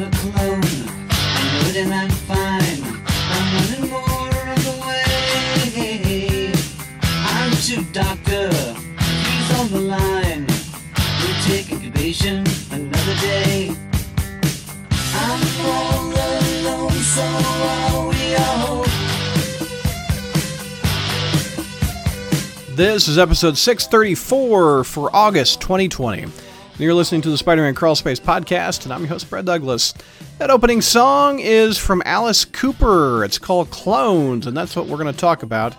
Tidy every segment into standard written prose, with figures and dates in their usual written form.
I'm a clone, I'm good and I'm fine, I'm wanting more of the way. I'm too darker, he's on the line, we'll take incubation another day. I'm all alone, so are we all. This is episode 634 for August 2020. And you're listening to the Spider-Man Crawlspace podcast, and I'm your host, Brad Douglas. That opening song is from Alice Cooper. It's called Clones, and that's what we're going to talk about.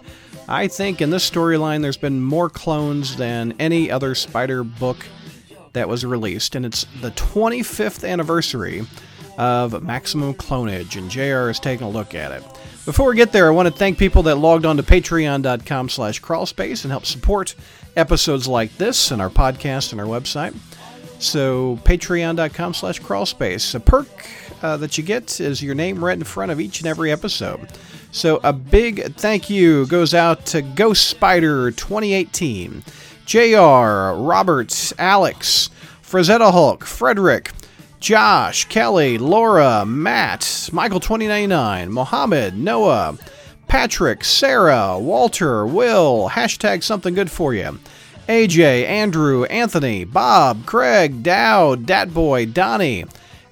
I think in this storyline, there's been more clones than any other Spider book that was released, and it's the 25th anniversary of Maximum Clonage, and JR is taking a look at it. Before we get there, I want to thank people that logged on to patreon.com/crawlspace and help support episodes like this and our podcast and our website. So patreon.com/crawlspace. A perk that you get is your name right in front of each and every episode. So a big thank you goes out to Ghost Spider 2018, JR, Robert, Alex, Frazetta Hulk, Frederick, Josh, Kelly, Laura, Matt, Michael2099, Mohammed, Noah, Patrick, Sarah, Walter, Will, hashtag something good for you, AJ, Andrew, Anthony, Bob, Craig, Dow, Datboy, Donnie,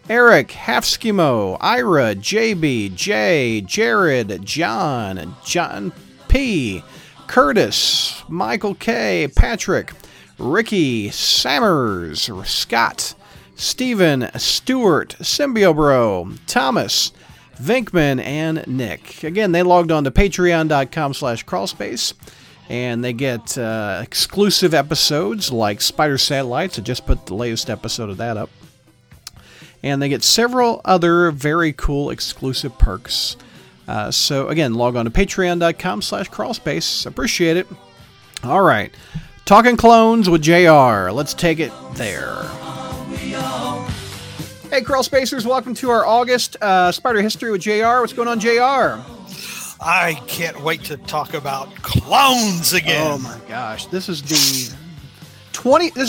Eric, Halfskimo, Ira, JB, Jay, Jared, John, John P, Curtis, Michael K, Patrick, Ricky, Sammers, Scott, Steven, Stewart, Symbiobro, Thomas, Vinkman, and Nick. Again, they logged on to patreon.com/crawlspace, and they get exclusive episodes like Spider Satellites. I just put the latest episode of that up. And they get several other very cool exclusive perks. So again, log on to patreon.com/crawlspace. Appreciate it. All right. Talking Clones with JR. Let's take it there. Hey, Crawl Spacers, welcome to our August Spider History with JR. What's going on, JR? I can't wait to talk about clones again. Oh my gosh. This is the This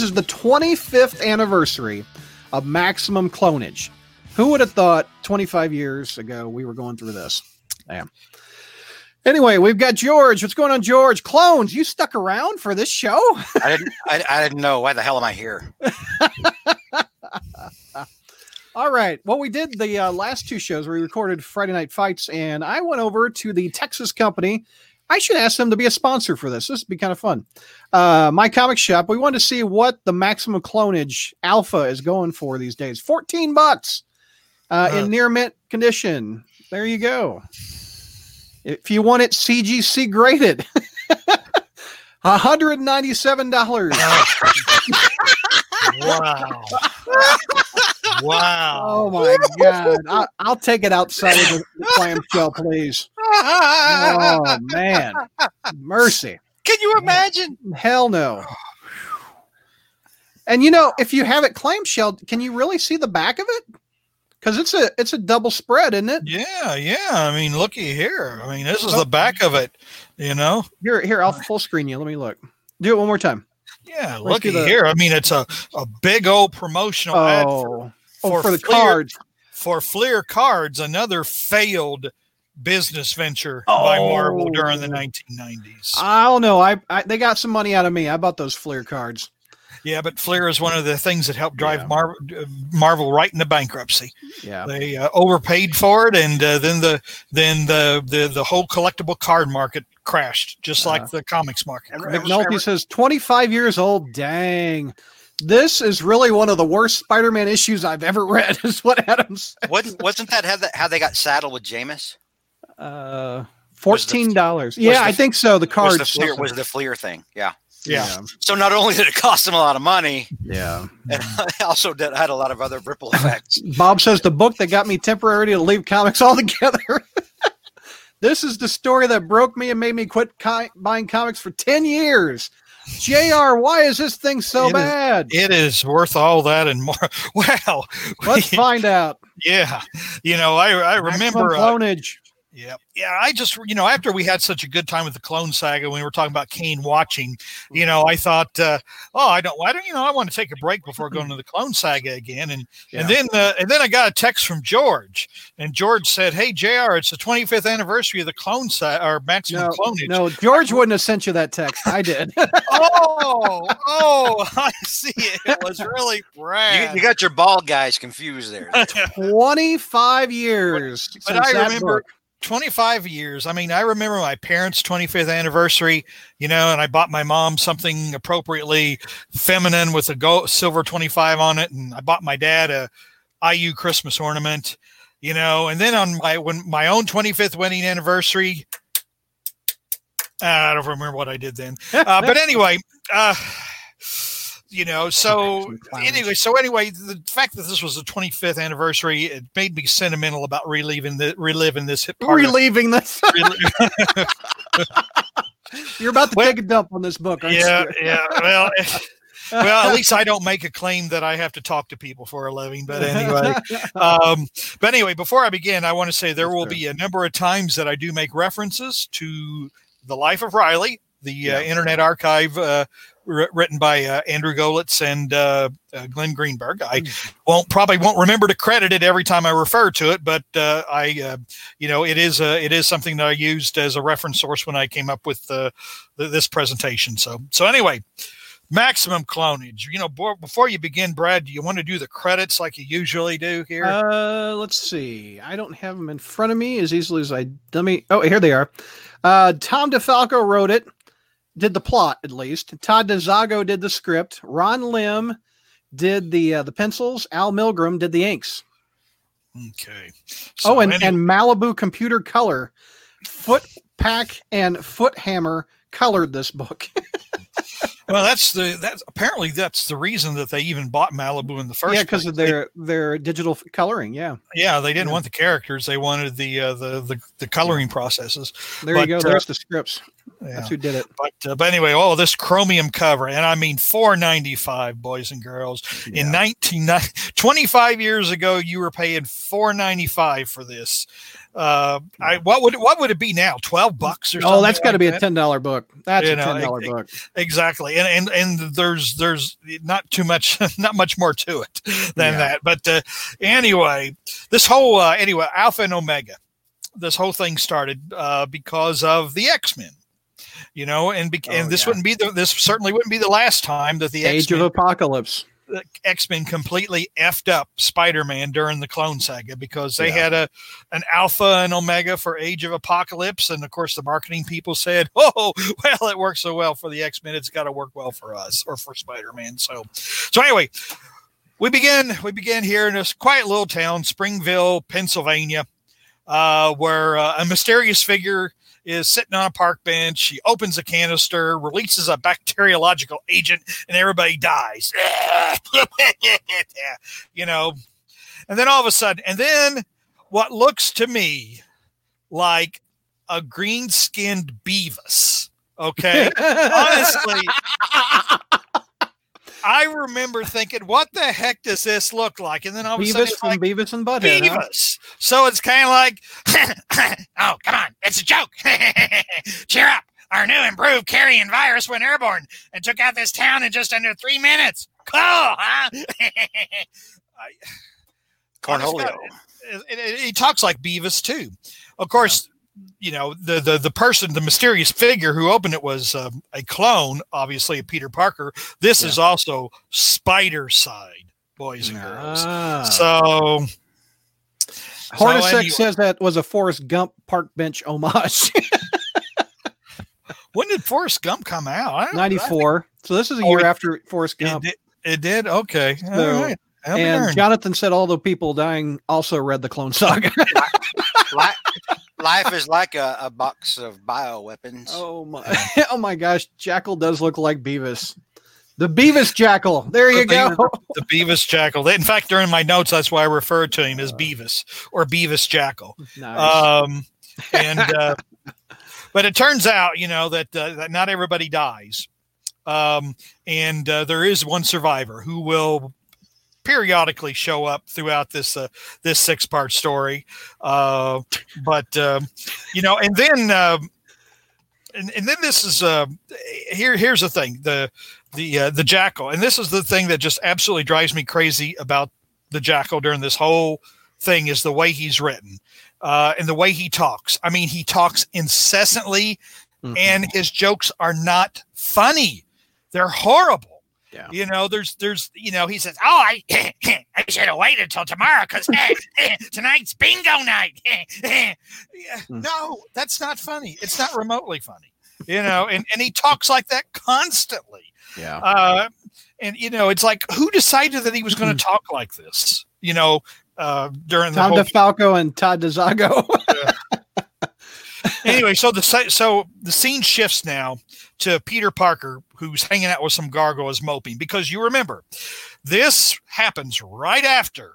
is the 25th anniversary of Maximum Clonage. Who would have thought 25 years ago we were going through this? Damn. Anyway, we've got George. What's going on, George? Clones, you stuck around for this show? I didn't know. Why the hell am I here? All right. Well, we did the last two shows. We recorded Friday Night Fights, and I went over to the Texas company. I should ask them to be a sponsor for this. This would be kind of fun. My comic shop. We wanted to see what the Maximum Clonage Alpha is going for these days. $14 in near mint condition. There you go. If you want it CGC graded, $197. Wow. Wow. Oh, my God. I'll take it outside of the clamshell, please. Oh, man. Mercy. Can you imagine? Hell no. And, you know, if you have it clamshelled, can you really see the back of it? Because it's a double spread, isn't it? Yeah. I mean, looky here. I mean, this is the back of it, you know? Here, I'll full screen you. Let me look. Do it one more time. Yeah, looky here. I mean, it's a big old promotional ad for the Fleer, cards. For Fleer cards, another failed business venture by Marvel during the 1990s. I don't know. They got some money out of me. I bought those Fleer cards. Yeah, but Fleer is one of the things that helped drive Marvel right into bankruptcy. Yeah, they overpaid for it, and then the whole collectible card market crashed, just like the comics market. McNulty says 25 years old. Dang, this is really one of the worst Spider-Man issues I've ever read. Is what Adam said. Wasn't that how they got saddled with Jameis? $14. Yeah, I think so. The cards was the Fleer thing. Yeah. Yeah. So not only did it cost them a lot of money, and it also had a lot of other ripple effects. Bob says the book that got me temporarily to leave comics altogether. This is the story that broke me and made me quit buying comics for 10 years. JR, why is this thing so bad? It is worth all that and more. Wow. Let's find out. Yeah. You know, I remember. Clonage. Yeah. I just, you know, after we had such a good time with the Clone Saga, when we were talking about Kane watching, you know, I thought, I want to take a break before going to the Clone Saga again. And then I got a text from George, and George said, "Hey JR, it's the 25th anniversary of the Clone Saga or Maximum Clonage." No, George wouldn't have sent you that text. I did. Oh, I see. It was really Brad. You got your bald guys confused there. 25 years. But I remember 25 years. I mean, I remember my parents' 25th anniversary, you know, and I bought my mom something appropriately feminine with a silver 25 on it. And I bought my dad a IU Christmas ornament, you know, and then on my own 25th wedding anniversary, I don't remember what I did then. But anyway, you know, so anyway, the fact that this was the 25th anniversary, it made me sentimental about reliving this. You're about to take a dump on this book, aren't you? Yeah. Well, at least I don't make a claim that I have to talk to people for a living. But anyway, before I begin, I want to say there will be a number of times that I do make references to The Life of Riley, the Internet Archive written by Andrew Golitz and Glenn Greenberg. I probably won't remember to credit it every time I refer to it, but it is something that I used as a reference source when I came up with this presentation. So anyway, Maximum Clonage. You know, before you begin, Brad, do you want to do the credits like you usually do here? Let's see. I don't have them in front of me as easily as I dummy. Oh, here they are. Tom DeFalco wrote it, did the plot at least. Todd DeZago did the script. Ron Lim did the pencils. Al Milgram did the inks. Okay. So and Malibu Computer Color, Footpack and Foothammer colored this book. Well, that's apparently the reason that they even bought Malibu in the first place. Yeah, because of their digital coloring. Yeah. Yeah, they didn't want the characters; they wanted the coloring processes. There you go. There's the scripts. Yeah. That's who did it. But anyway, this chromium cover, and I mean $4.95, boys and girls. Yeah. In 25 years ago, you were paying $4.95 for this. What would it be now? $12 or something? Oh, that's got to be a $10 book. That's a $10 book. Exactly. And there's not much more to it than that. But anyway, this whole Alpha and Omega, this whole thing started because of the X-Men. You know, this certainly wouldn't be the last time that the Age of Apocalypse. The X-Men completely effed up Spider-Man during the Clone Saga, because they had an Alpha and Omega for Age of Apocalypse, and of course the marketing people said, "Oh, well, it works so well for the X-Men, it's got to work well for us or for Spider-Man." So anyway, we begin here in this quiet little town, Springville, Pennsylvania, where a mysterious figure is sitting on a park bench. She opens a canister, releases a bacteriological agent, and everybody dies. You know, and then all of a sudden, and then what looks to me like a green-skinned Beavis. Okay. Honestly, I remember thinking, what the heck does this look like? And then all of a sudden, it's like Beavis and Butthead. Beavis. Huh? So it's kind of like, oh, come on, it's a joke. Cheer up. Our new improved carrion virus went airborne and took out this town in just under 3 minutes. Cool, huh? Cornholio. He talks like Beavis, too. Of course, you know, the person, the mysterious figure who opened it was a clone, obviously, of Peter Parker. This is also Spider-Side, boys and girls. So Hornacek says that was a Forrest Gump park bench homage. When did Forrest Gump come out? 94. So this is a year after Forrest Gump. It did? Okay. All right. And Jonathan said all the people dying also read the Clone Saga. Life is like a box of bioweapons. Oh my gosh, Jackal does look like Beavis. The Beavis Jackal. There you go. The Beavis Jackal. In fact, during my notes, that's why I referred to him as Beavis or Beavis Jackal. Nice. But it turns out, you know, that not everybody dies. There is one survivor who will periodically show up throughout this this six-part story. And then this is here's the thing, the Jackal, and this is the thing that just absolutely drives me crazy about the Jackal during this whole thing is the way he's written and the way he talks. I mean, he talks incessantly, mm-hmm. and his jokes are not funny; they're horrible. Yeah. You know, there's he says, "Oh, I should have waited until tomorrow because tonight's bingo night." No, that's not funny. It's not remotely funny. You know, and he talks like that constantly. Yeah. It's like, who decided that he was going to talk like this? You know, during the Tom DeFalco and Todd DeZago. Anyway, so the scene shifts now to Peter Parker, who's hanging out with some gargoyles moping, because you remember this happens right after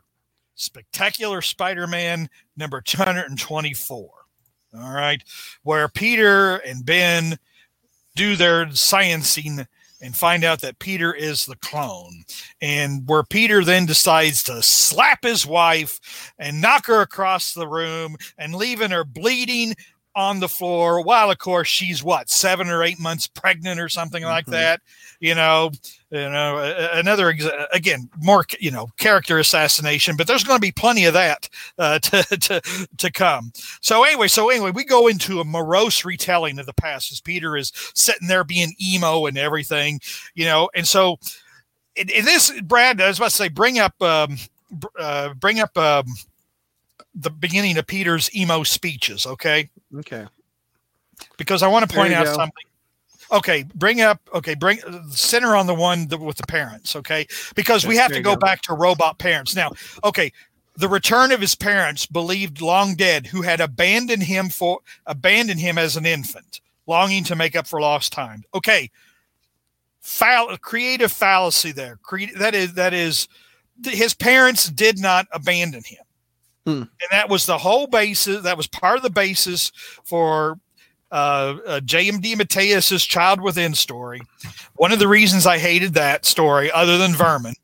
Spectacular Spider-Man number 224. All right, where Peter and Ben do their sciencing and find out that Peter is the clone, and where Peter then decides to slap his wife and knock her across the room and leaving her bleeding on the floor, while of course she's 7 or 8 months pregnant or something like that. Another character assassination, but there's going to be plenty of that to come. So anyway, we go into a morose retelling of the past as Peter is sitting there being emo and everything, and so in this, Brad, I was about to say, bring up the beginning of Peter's emo speeches. Okay. Because I want to point out something. Bring center on the one with the parents. Okay. Because we have to go back to robot parents. Now, okay. The return of his parents, believed long dead, who had abandoned him as an infant, longing to make up for lost time. Okay. Creative fallacy there. That is his parents did not abandon him. And that was the whole basis. That was part of the basis for JMD Mateus's Child Within story. One of the reasons I hated that story, other than Vermin,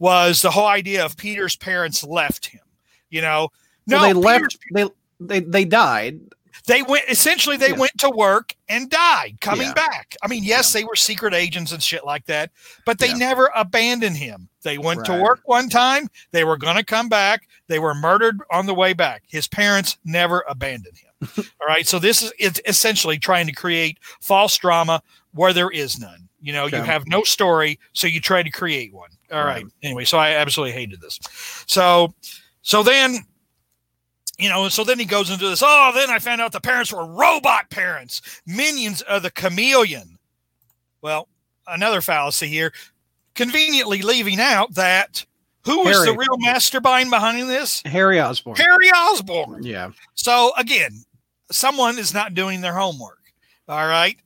was the whole idea of Peter's parents left him. They died. They went to work and died, coming back. I mean, yes, they were secret agents and shit like that, but they never abandoned him. They went to work one time. They were going to come back. They were murdered on the way back. His parents never abandoned him. All right. So this is essentially trying to create false drama where there is none. You have no story, so you try to create one. All right. Anyway, so I absolutely hated this. So then... So then he goes into this. Oh, then I found out the parents were robot parents, minions of the chameleon. Well, another fallacy here, conveniently leaving out that who was the real mastermind behind this? Harry Osborn. Yeah. So again, someone is not doing their homework. All right.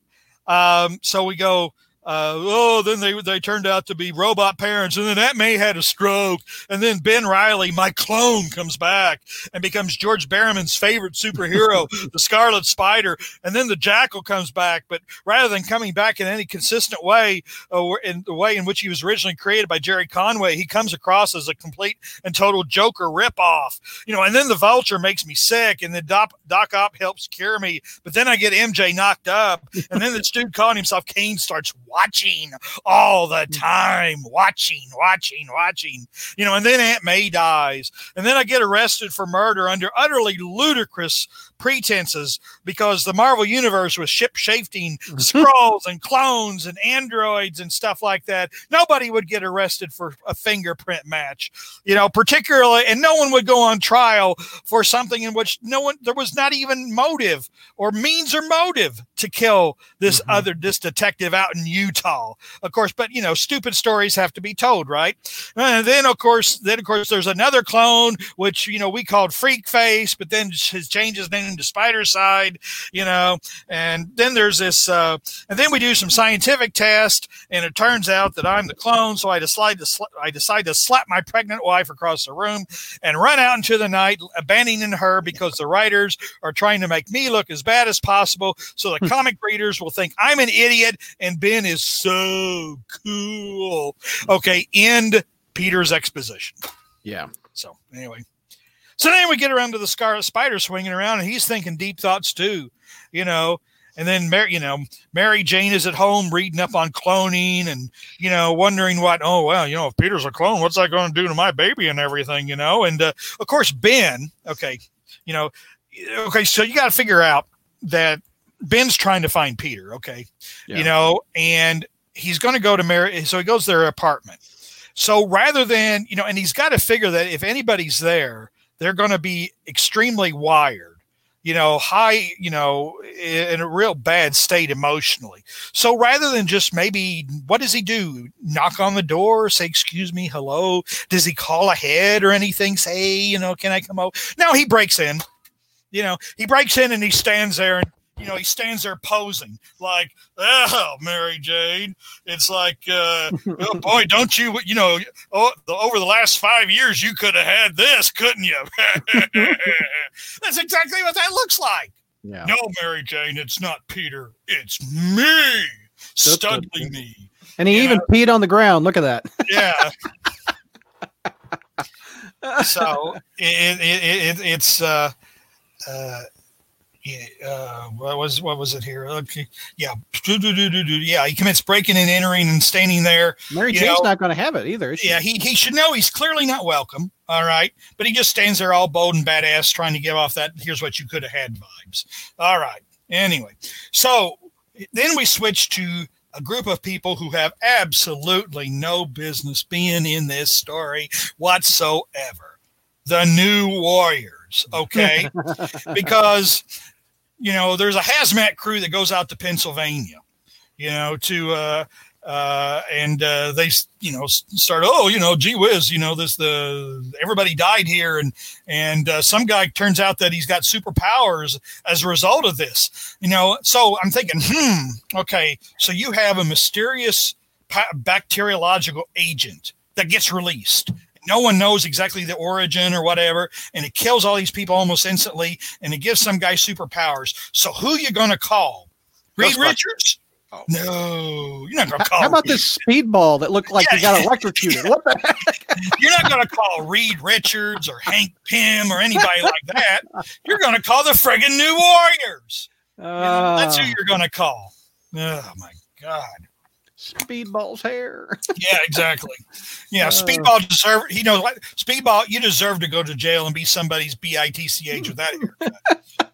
So we go. Then they turned out to be robot parents, and then Aunt May had a stroke, and then Ben Reilly, my clone, comes back and becomes George Berriman's favorite superhero, the Scarlet Spider, and then the Jackal comes back, but rather than coming back in any consistent way, in the way in which he was originally created by Gerry Conway, he comes across as a complete and total Joker ripoff, and then the Vulture makes me sick, and then Doc Ock helps cure me, but then I get MJ knocked up, and then this dude calling himself Kane starts watching all the time, watching, and then Aunt May dies, and then I get arrested for murder under utterly ludicrous pretenses because the Marvel Universe was ship-shifting Skrulls and clones and androids and stuff like that. Nobody would get arrested for a fingerprint match, particularly, and no one would go on trial for something in which there was not even motive or means or motive to kill this this detective out in Utah, of course, but stupid stories have to be told, right? And then of course there's another clone which we called Freak Face, but then has changed his name to Spider-Side, and then there's this and then we do some scientific test, and it turns out that I'm the clone, so I decide to slap my pregnant wife across the room and run out into the night, abandoning her because the writers are trying to make me look as bad as possible so the comic readers will think I'm an idiot and Ben is so cool. Okay, end Peter's exposition. Yeah. So anyway. So then we get around to the Scarlet Spider swinging around, and he's thinking deep thoughts too, you know. And then, Mary Jane is at home reading up on cloning and, wondering if Peter's a clone, what's that going to do to my baby and everything, And, of course, Ben, so you got to figure out that Ben's trying to find Peter, and he's going to go to Mary. So he goes to their apartment. So rather than, and he's got to figure that if anybody's there, they're going to be extremely wired. In a real bad state emotionally. So rather than just maybe, what does he do? Knock on the door, say, excuse me, hello. Does he call ahead or anything? Say, can I come over? No, he breaks in, and he stands there and, he stands there posing like, oh, Mary Jane. It's like, oh boy, don't you, over the last 5 years, you could have had this, couldn't you? That's exactly what that looks like. Yeah. No, Mary Jane, it's not Peter. It's me. Studly me. And he even peed on the ground. Look at that. Yeah. So it's what was it here? Okay. Yeah. Yeah. He commits breaking and entering and standing there. Mary Jane's not going to have it either. Yeah. He should know he's clearly not welcome. All right. But he just stands there all bold and badass trying to give off that. Here's what you could have had vibes. All right. Anyway. So then we switch to a group of people who have absolutely no business being in this story whatsoever. The New Warriors. Okay. Because there's a hazmat crew that goes out to Pennsylvania, and they, start, gee whiz, everybody died here. And some guy turns out that he's got superpowers as a result of this, so I'm thinking, okay. So you have a mysterious bacteriological agent that gets released. No one knows exactly the origin or whatever, and it kills all these people almost instantly, and it gives some guy superpowers. So who you going to call? Reed Richards? Oh. No, you're not going to call. How about this Speedball that looked like he got electrocuted? What the heck? You're not going to call Reed Richards or Hank Pym or anybody like that. You're going to call the friggin' New Warriors. That's who you're going to call. Oh, my God. Speedball's hair. Yeah, exactly. Yeah, Speedball deserve. Speedball, you deserve to go to jail and be somebody's bitch with that haircut.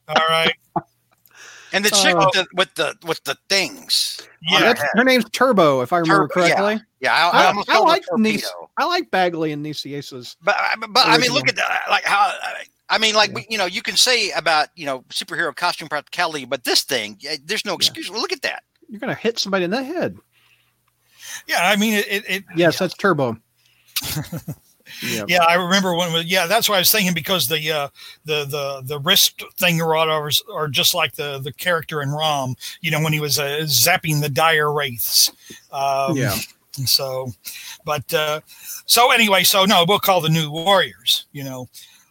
All right. And the chick with the things. Yeah, her name's Turbo, if I remember correctly. Yeah, I like Nisi. I like Bagley and Nisiasa's. But I mean, look at that. You can say about superhero costume practicality, but this thing, there's no excuse. Look at that. You're gonna hit somebody in the head. Yeah, I mean it. Yes, that's Turbo. Yeah, I remember when. Yeah, that's what I was thinking, because the wrist thing or whatever are just like the character in ROM. When he was zapping the dire wraiths. So, but so anyway, so no, we'll call the New Warriors.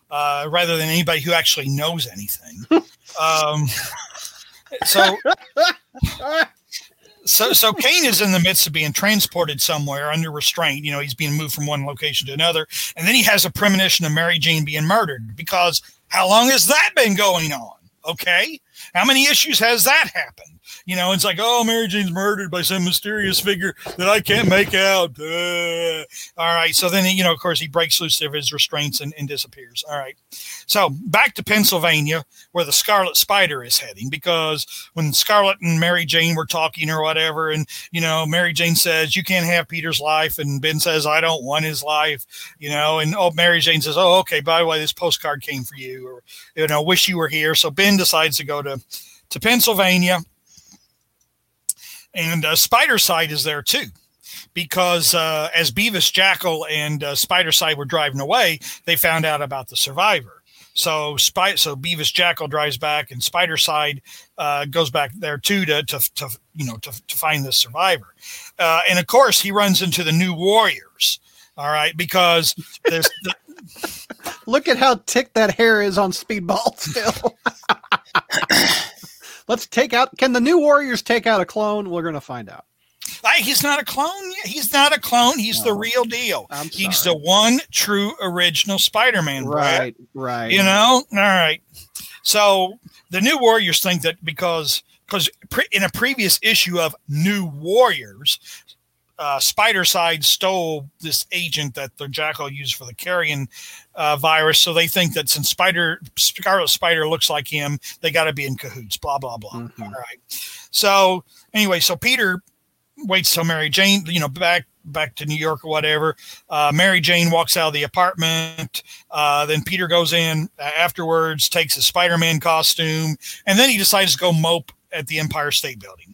Rather than anybody who actually knows anything. So Kane is in the midst of being transported somewhere under restraint. He's being moved from one location to another. And then he has a premonition of Mary Jane being murdered, because how long has that been going on? Okay. How many issues has that happened? It's like, oh, Mary Jane's murdered by some mysterious figure that I can't make out. All right. So then, of course, he breaks loose of his restraints and disappears. All right. So back to Pennsylvania, where the Scarlet Spider is heading, because when Scarlet and Mary Jane were talking or whatever, and, Mary Jane says, you can't have Peter's life. And Ben says, I don't want his life, and Mary Jane says, oh, okay, by the way, this postcard came for you, or, wish you were here. So Ben decides to go to Pennsylvania. And Spider-Side is there, too, because as Beavis, Jackal, and Spider-Side were driving away, they found out about the survivor. So Beavis, Jackal drives back, and Spider-Side goes back there, too, to find the survivor. And, of course, he runs into the New Warriors, all right, because there's... Look at how ticked that hair is on Speedball still. Can the New Warriors take out a clone? We're going to find out. Like, he's not a clone. He's not a clone. He's the real deal. He's the one true original Spider-Man. Right, right. You know? All right. So the New Warriors think that because in a previous issue of New Warriors, Spider-Side stole this agent that the Jackal used for the carrion virus. So they think that since Scarlet Spider looks like him, they got to be in cahoots, blah, blah, blah. Mm-hmm. All right. So anyway, so Peter waits till Mary Jane, you know, back to New York or whatever. Mary Jane walks out of the apartment. Then Peter goes in afterwards, takes his Spider-Man costume, and then he decides to go mope at the Empire State Building.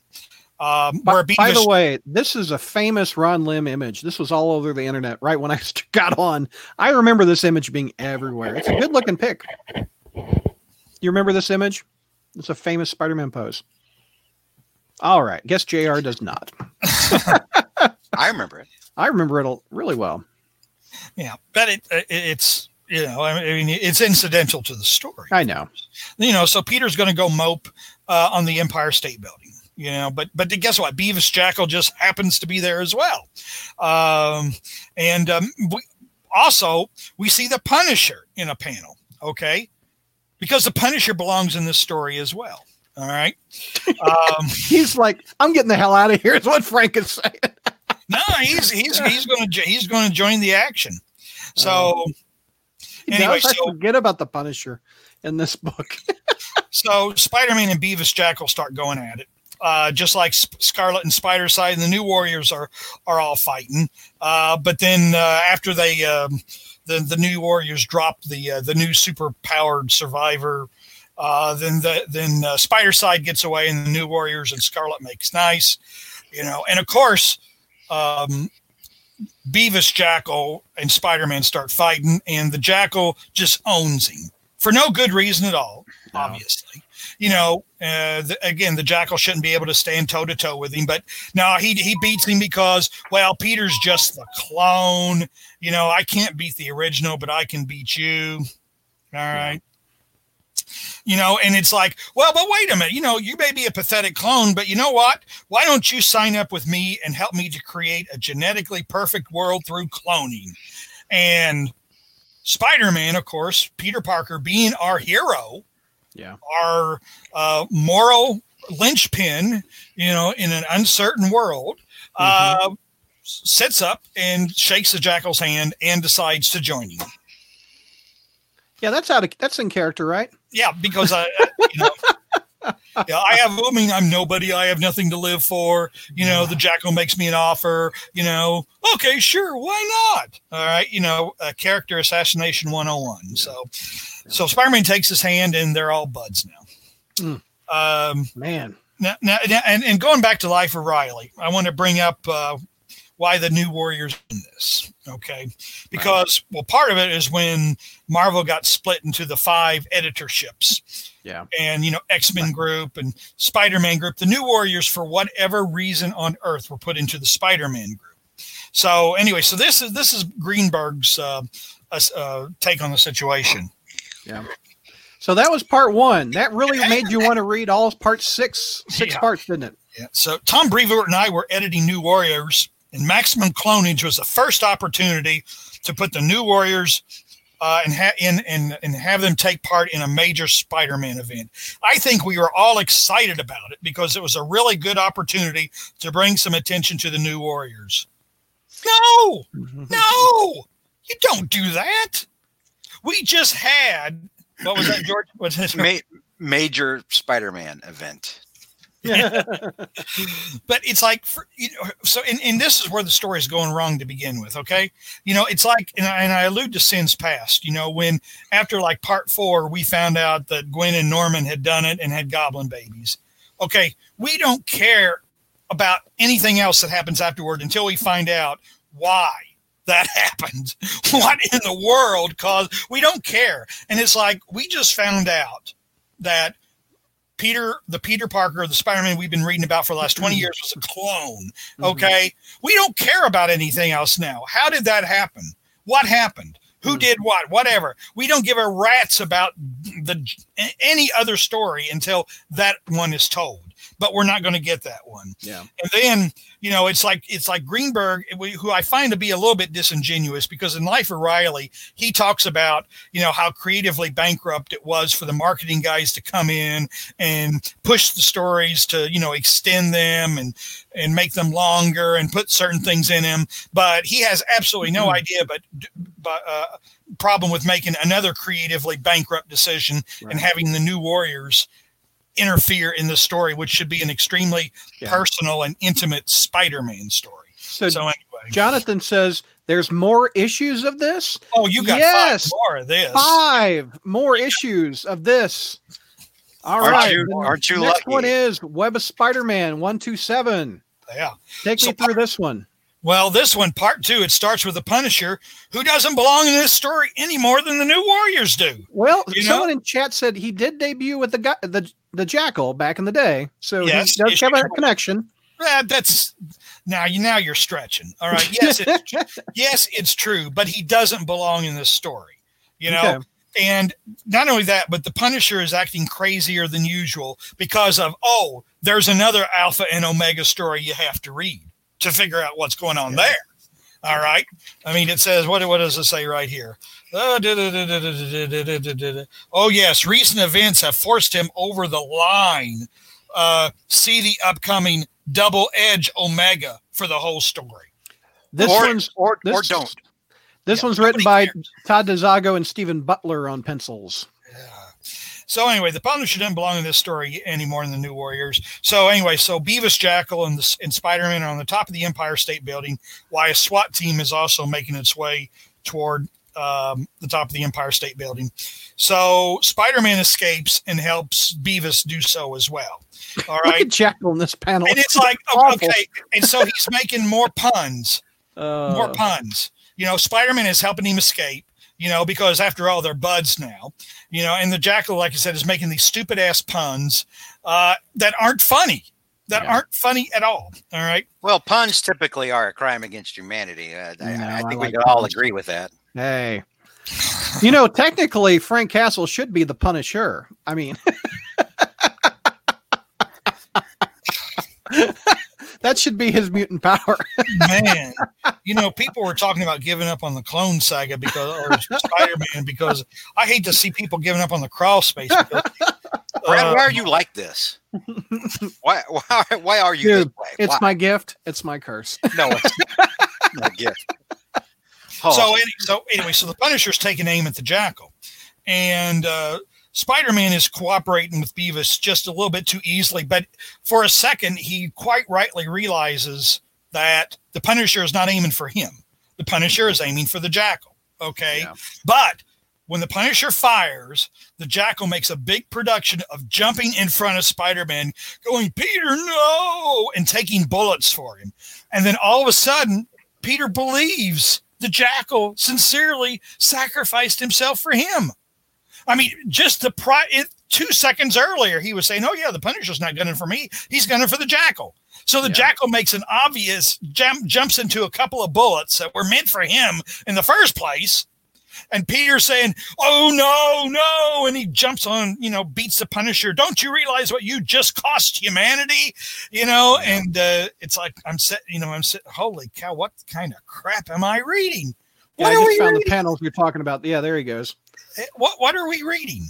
By the way, this is a famous Ron Lim image. This was all over the internet right when I got on. I remember this image being everywhere. It's a good looking pic. You remember this image? It's a famous Spider-Man pose. All right. Guess JR does not. I remember it. I remember it really well. Yeah, but it's, you know, I mean, it's incidental to the story. I know. You know, so Peter's going to go mope on the Empire State Building. You know, but guess what? Beavis Jackal just happens to be there as well. We see the Punisher in a panel, okay? Because the Punisher belongs in this story as well, all right? He's like, I'm getting the hell out of here is what Frank is saying. No, he's going to join the action. So anyway, forget about the Punisher in this book. So Spider-Man and Beavis Jackal start going at it. Just like Scarlet and Spider-Side and the New Warriors are all fighting. But then after they the New Warriors drop the new super-powered survivor, then Spider-Side gets away and the New Warriors and Scarlet makes nice. You know, and of course, Beavis Jackal and Spider-Man start fighting, and the Jackal just owns him for no good reason at all, obviously. You know, the Jackal shouldn't be able to stand toe-to-toe with him. But, no, he beats him because, well, Peter's just the clone. You know, I can't beat the original, but I can beat you. All right. You know, and it's like, well, but wait a minute. You know, you may be a pathetic clone, but you know what? Why don't you sign up with me and help me to create a genetically perfect world through cloning? And Spider-Man, of course, Peter Parker being our hero, our moral linchpin, you know, in an uncertain world, sits up and shakes the Jackal's hand and decides to join him. Yeah, that's in character, right? Yeah, because I'm nobody. I have nothing to live for. You know, the Jackal makes me an offer. You know, okay, sure, why not? All right, you know, character assassination 101. Yeah. So Spider-Man takes his hand, and they're all buds now. Mm. Man. Now, and going back to Life of Riley, I want to bring up why the New Warriors in this, okay? Because, part of it is when Marvel got split into the 5 editorships. Yeah. And, you know, X-Men group and Spider-Man group. The New Warriors, for whatever reason on Earth, were put into the Spider-Man group. So, anyway, so this is Greenberg's take on the situation. Yeah. So that was part 1. That really made you want to read all part 6 parts, didn't it? Yeah. So Tom Brevoort and I were editing New Warriors, and Maximum Clonage was the first opportunity to put the New Warriors and have them take part in a major Spider-Man event. I think we were all excited about it because it was a really good opportunity to bring some attention to the New Warriors. No, you don't do that. We just had, what was that, George? What's his major Spider-Man event? Yeah. But it's like, and this is where the story is going wrong to begin with. Okay. You know, it's like, and I allude to Sin's past, you know, when after like part 4, we found out that Gwen and Norman had done it and had goblin babies. Okay. We don't care about anything else that happens afterward until we find out why that happened. What in the world caused? We don't care. And it's like, we just found out that Peter Parker, the Spider-Man we've been reading about for the last 20 years, was a clone. Okay. Mm-hmm. We don't care about anything else now. How did that happen? What happened? Who did what? Whatever. We don't give a rat's about any other story until that one is told. but we're not going to get that one. Yeah. And then, you know, it's like Greenberg, who I find to be a little bit disingenuous, because in Life of Riley, he talks about, you know, how creatively bankrupt it was for the marketing guys to come in and push the stories to, you know, extend them and make them longer and put certain things in them. But he has absolutely no idea, but problem with making another creatively bankrupt decision, right, and having the New Warriors interfere in the story, which should be an extremely personal and intimate Spider-Man story. So anyway, Jonathan says there's more issues of this. Oh, you got 5 more issues of this. All aren't you lucky? Next one is Web of Spider-Man 127. Yeah, take me through this one. Well, this one, part 2, it starts with the Punisher, who doesn't belong in this story any more than the New Warriors do. Well, someone in chat said he did debut with the Jackal back in the day, so he does have a connection. That's now you're stretching. All right, yes, it's true, but he doesn't belong in this story. You know. Okay. And not only that, but the Punisher is acting crazier than usual because of, there's another Alpha and Omega story you have to read to figure out what's going on there. All right. I mean, it says, what does it say right here? Oh, yes. Recent events have forced him over the line. See the upcoming double-edge Omega for the whole story. This one's one's written by Todd DeZago and Stephen Butler on pencils. Yeah. So anyway, the Punisher didn't belong in this story anymore in the New Warriors. So anyway, Beavis, Jackal, and Spider-Man are on the top of the Empire State Building, while a SWAT team is also making its way toward the top of the Empire State Building. So Spider-Man escapes and helps Beavis do so as well. All right. Look at Jackal in this panel. And it's like, okay. And so he's making more puns. You know, Spider-Man is helping him escape, you know, because after all, they're buds now, you know, and the Jackal, like I said, is making these stupid ass puns that aren't funny, aren't funny at all. All right. Well, puns typically are a crime against humanity. I think we can all agree with that. Hey, you know, technically Frank Castle should be the Punisher. I mean, that should be his mutant power. Man, you know, people were talking about giving up on the clone saga or Spider-Man, because I hate to see people giving up on the crawl space. Brad, why are you like this? Why are you this way? It's my gift. It's my curse. No, it's my gift. Oh. So the Punisher's taking aim at the Jackal. And Spider-Man is cooperating with Beavis just a little bit too easily, but for a second, he quite rightly realizes that the Punisher is not aiming for him. The Punisher is aiming for the Jackal. Okay. Yeah. But when the Punisher fires, the Jackal makes a big production of jumping in front of Spider-Man, going, "Peter, no," and taking bullets for him. And then all of a sudden, Peter believes the Jackal sincerely sacrificed himself for him. I mean, just 2 seconds earlier, he was saying, the Punisher's not gunning for me. He's gunning for the Jackal. So the Jackal makes an obvious jumps into a couple of bullets that were meant for him in the first place. And Peter's saying, no. And he jumps on, you know, beats the Punisher. Don't you realize what you just cost humanity? You know, and it's like, holy cow, what kind of crap am I reading? Yeah, I just found the panels you're talking about. Yeah, there he goes. What are we reading?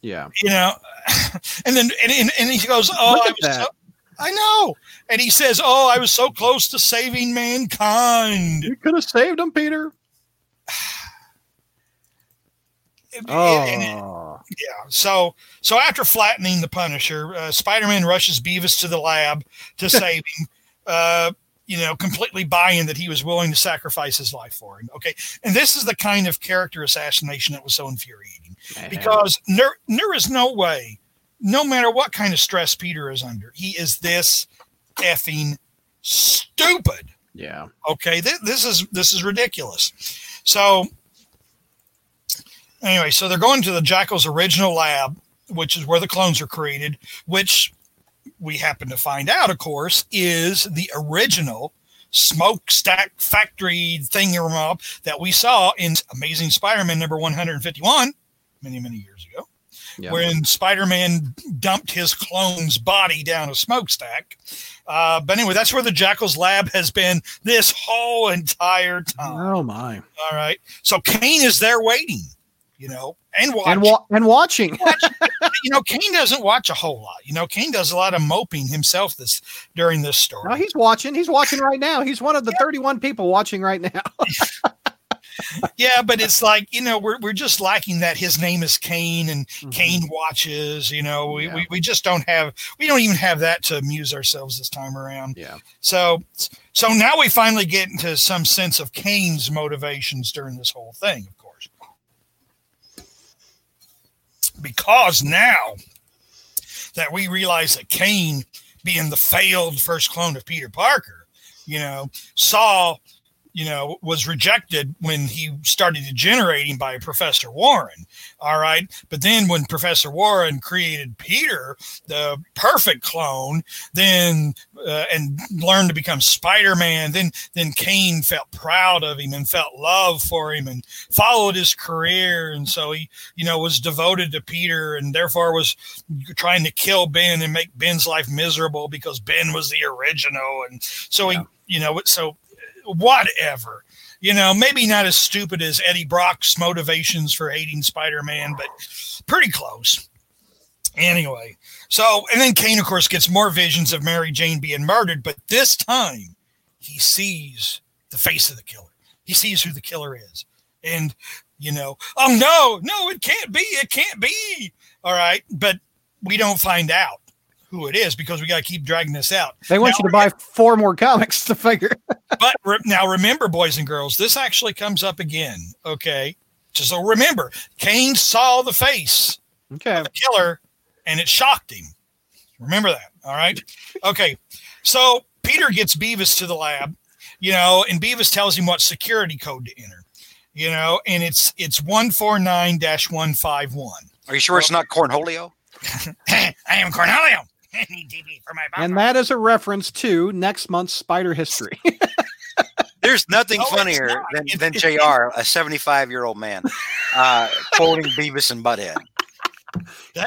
Yeah. You know, and then, and he goes, I know. And he says, I was so close to saving mankind. You could have saved him, Peter. So after flattening the Punisher, Spider-Man rushes Beavis to the lab to save him. You know, completely buy in that he was willing to sacrifice his life for him. Okay. And this is the kind of character assassination that was so infuriating, because there is no way, no matter what kind of stress Peter is under, he is this effing stupid. Yeah. Okay. This is ridiculous. So anyway, they're going to the Jackal's original lab, which is where the clones are created, which we happen to find out, of course, is the original smokestack factory thingamabob that we saw in Amazing Spider-Man number 151 many, many years ago. yeah. wherein Spider-Man dumped his clone's body down a smokestack. But anyway, that's where the Jackal's lab has been this whole entire time. Oh, my. All right. So Kane is there waiting, you know, and watching. And watching. You know, Kane doesn't watch a whole lot. You know, Kane does a lot of moping himself during this story. No, he's watching. He's watching right now. He's one of the 31 people watching right now. Yeah, but it's like, you know, we're just lacking that. His name is Kane, and mm-hmm. Kane watches. You know, we just don't even have that to amuse ourselves this time around. Yeah. So now we finally get into some sense of Kane's motivations during this whole thing, of course, because now that we realize that Kane, being the failed first clone of Peter Parker, you know, was rejected when he started degenerating by Professor Warren. All right. But then when Professor Warren created Peter, the perfect clone, then and learned to become Spider-Man, then Kane felt proud of him and felt love for him and followed his career. And so he, you know, was devoted to Peter and therefore was trying to kill Ben and make Ben's life miserable because Ben was the original. And so whatever, you know, maybe not as stupid as Eddie Brock's motivations for hating Spider-Man, but pretty close. Anyway, so, and then Kane, of course, gets more visions of Mary Jane being murdered, but this time he sees the face of the killer. He sees who the killer is. And, you know, oh, no, it can't be. It can't be. All right. But we don't find out who it is because we got to keep dragging this out. They want you to buy 4 more comics to figure. But now remember, boys and girls, this actually comes up again. Okay. So remember, Kane saw the face of the killer and it shocked him. Remember that. All right. Okay. So Peter gets Beavis to the lab, you know, and Beavis tells him what security code to enter, you know, and it's 149-151. Are you sure it's not Cornholio? I am Cornholio. And that is a reference to next month's Spider History. There's nothing funnier than JR, a 75-year-old man, quoting Beavis and Butthead.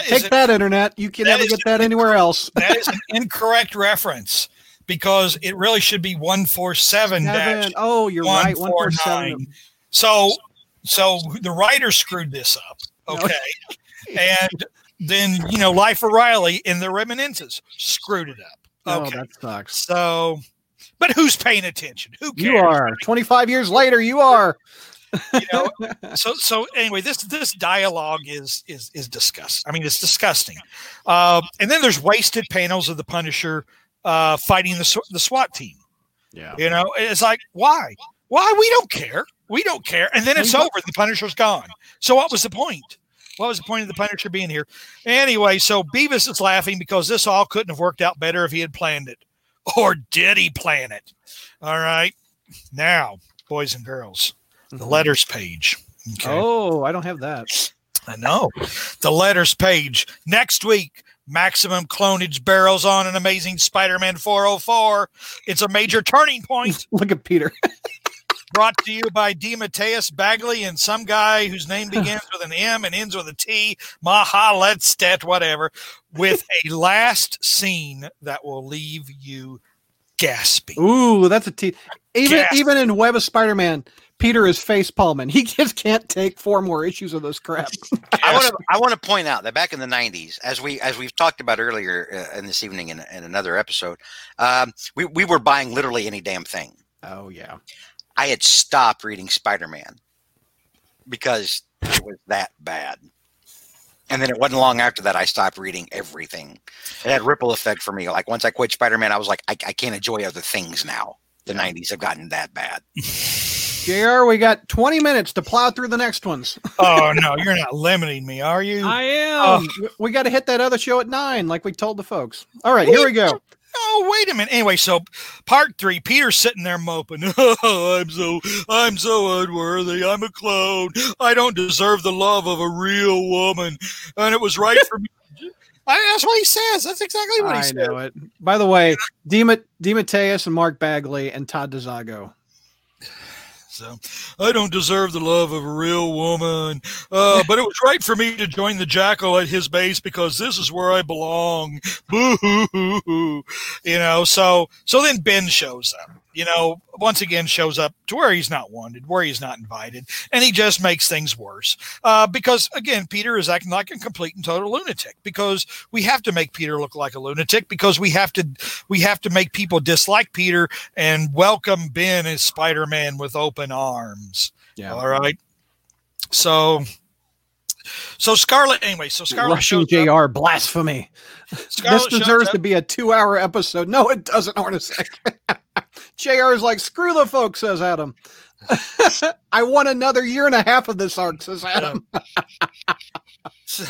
Take that, Internet. You can never get that anywhere else. That is an incorrect reference because it really should be 147. Oh, you're right. 149. So the writer screwed this up. Okay. And then, you know, Life of Riley and the Reminiscences screwed it up. Okay. Oh, that sucks. So, but who's paying attention? Who cares? You are. 25 years later, you are. You know, so anyway, this dialogue is disgusting. I mean, it's disgusting. And then there's wasted panels of the Punisher fighting the SWAT team. Yeah. You know, it's like, why? We don't care. And then it's over. The Punisher's gone. So what was the point? What was the point of the Punisher being here? Anyway, so Beavis is laughing because this all couldn't have worked out better if he had planned it. Or did he plan it? All right. Now, boys and girls, the letters page. Okay. Oh, I don't have that. I know. The letters page. Next week, Maximum Clonage barrels on an Amazing Spider-Man 404. It's a major turning point. Look at Peter. Brought to you by DeMatteis Bagley and some guy whose name begins with an M and ends with a T, Mahaletstedt, whatever, with a last scene that will leave you gasping. Ooh, that's a T. Even in Web of Spider-Man, Peter is face palming. He just can't take 4 more issues of this crap. I want to point out that back in the 90s, as we've talked about earlier in this evening in another episode, we were buying literally any damn thing. Oh, yeah. I had stopped reading Spider-Man because it was that bad. And then it wasn't long after that I stopped reading everything. It had ripple effect for me. Like once I quit Spider-Man, I was like, I can't enjoy other things now. The 90s have gotten that bad. JR, we got 20 minutes to plow through the next ones. Oh, no, you're not limiting me, are you? I am. We got to hit that other show at 9 like we told the folks. All right, here we go. Oh, wait a minute. Anyway, so part 3, Peter's sitting there moping. Oh, I'm so unworthy. I'm a clone. I don't deserve the love of a real woman. And it was right for me. That's what he says. That's exactly what he said. I know it. By the way, DeMatteis and Mark Bagley and Todd DeZago. So I don't deserve the love of a real woman. But it was right for me to join the Jackal at his base because this is where I belong. Boo-hoo-hoo-hoo. You know, so then Ben shows up. You know, once again, shows up to where he's not wanted, where he's not invited, and he just makes things worse. Because, again, Peter is acting like a complete and total lunatic because we have to make Peter look like a lunatic because we have to make people dislike Peter and welcome Ben as Spider-Man with open arms. Yeah. All right. So Scarlet, anyway, Scarlet Rushing JR, blasphemy. Scarlet this deserves to be a 2-hour episode. No, it doesn't, honestly. JR is like, screw the folks, says Adam. I want another year and a half of this arc, says Adam. So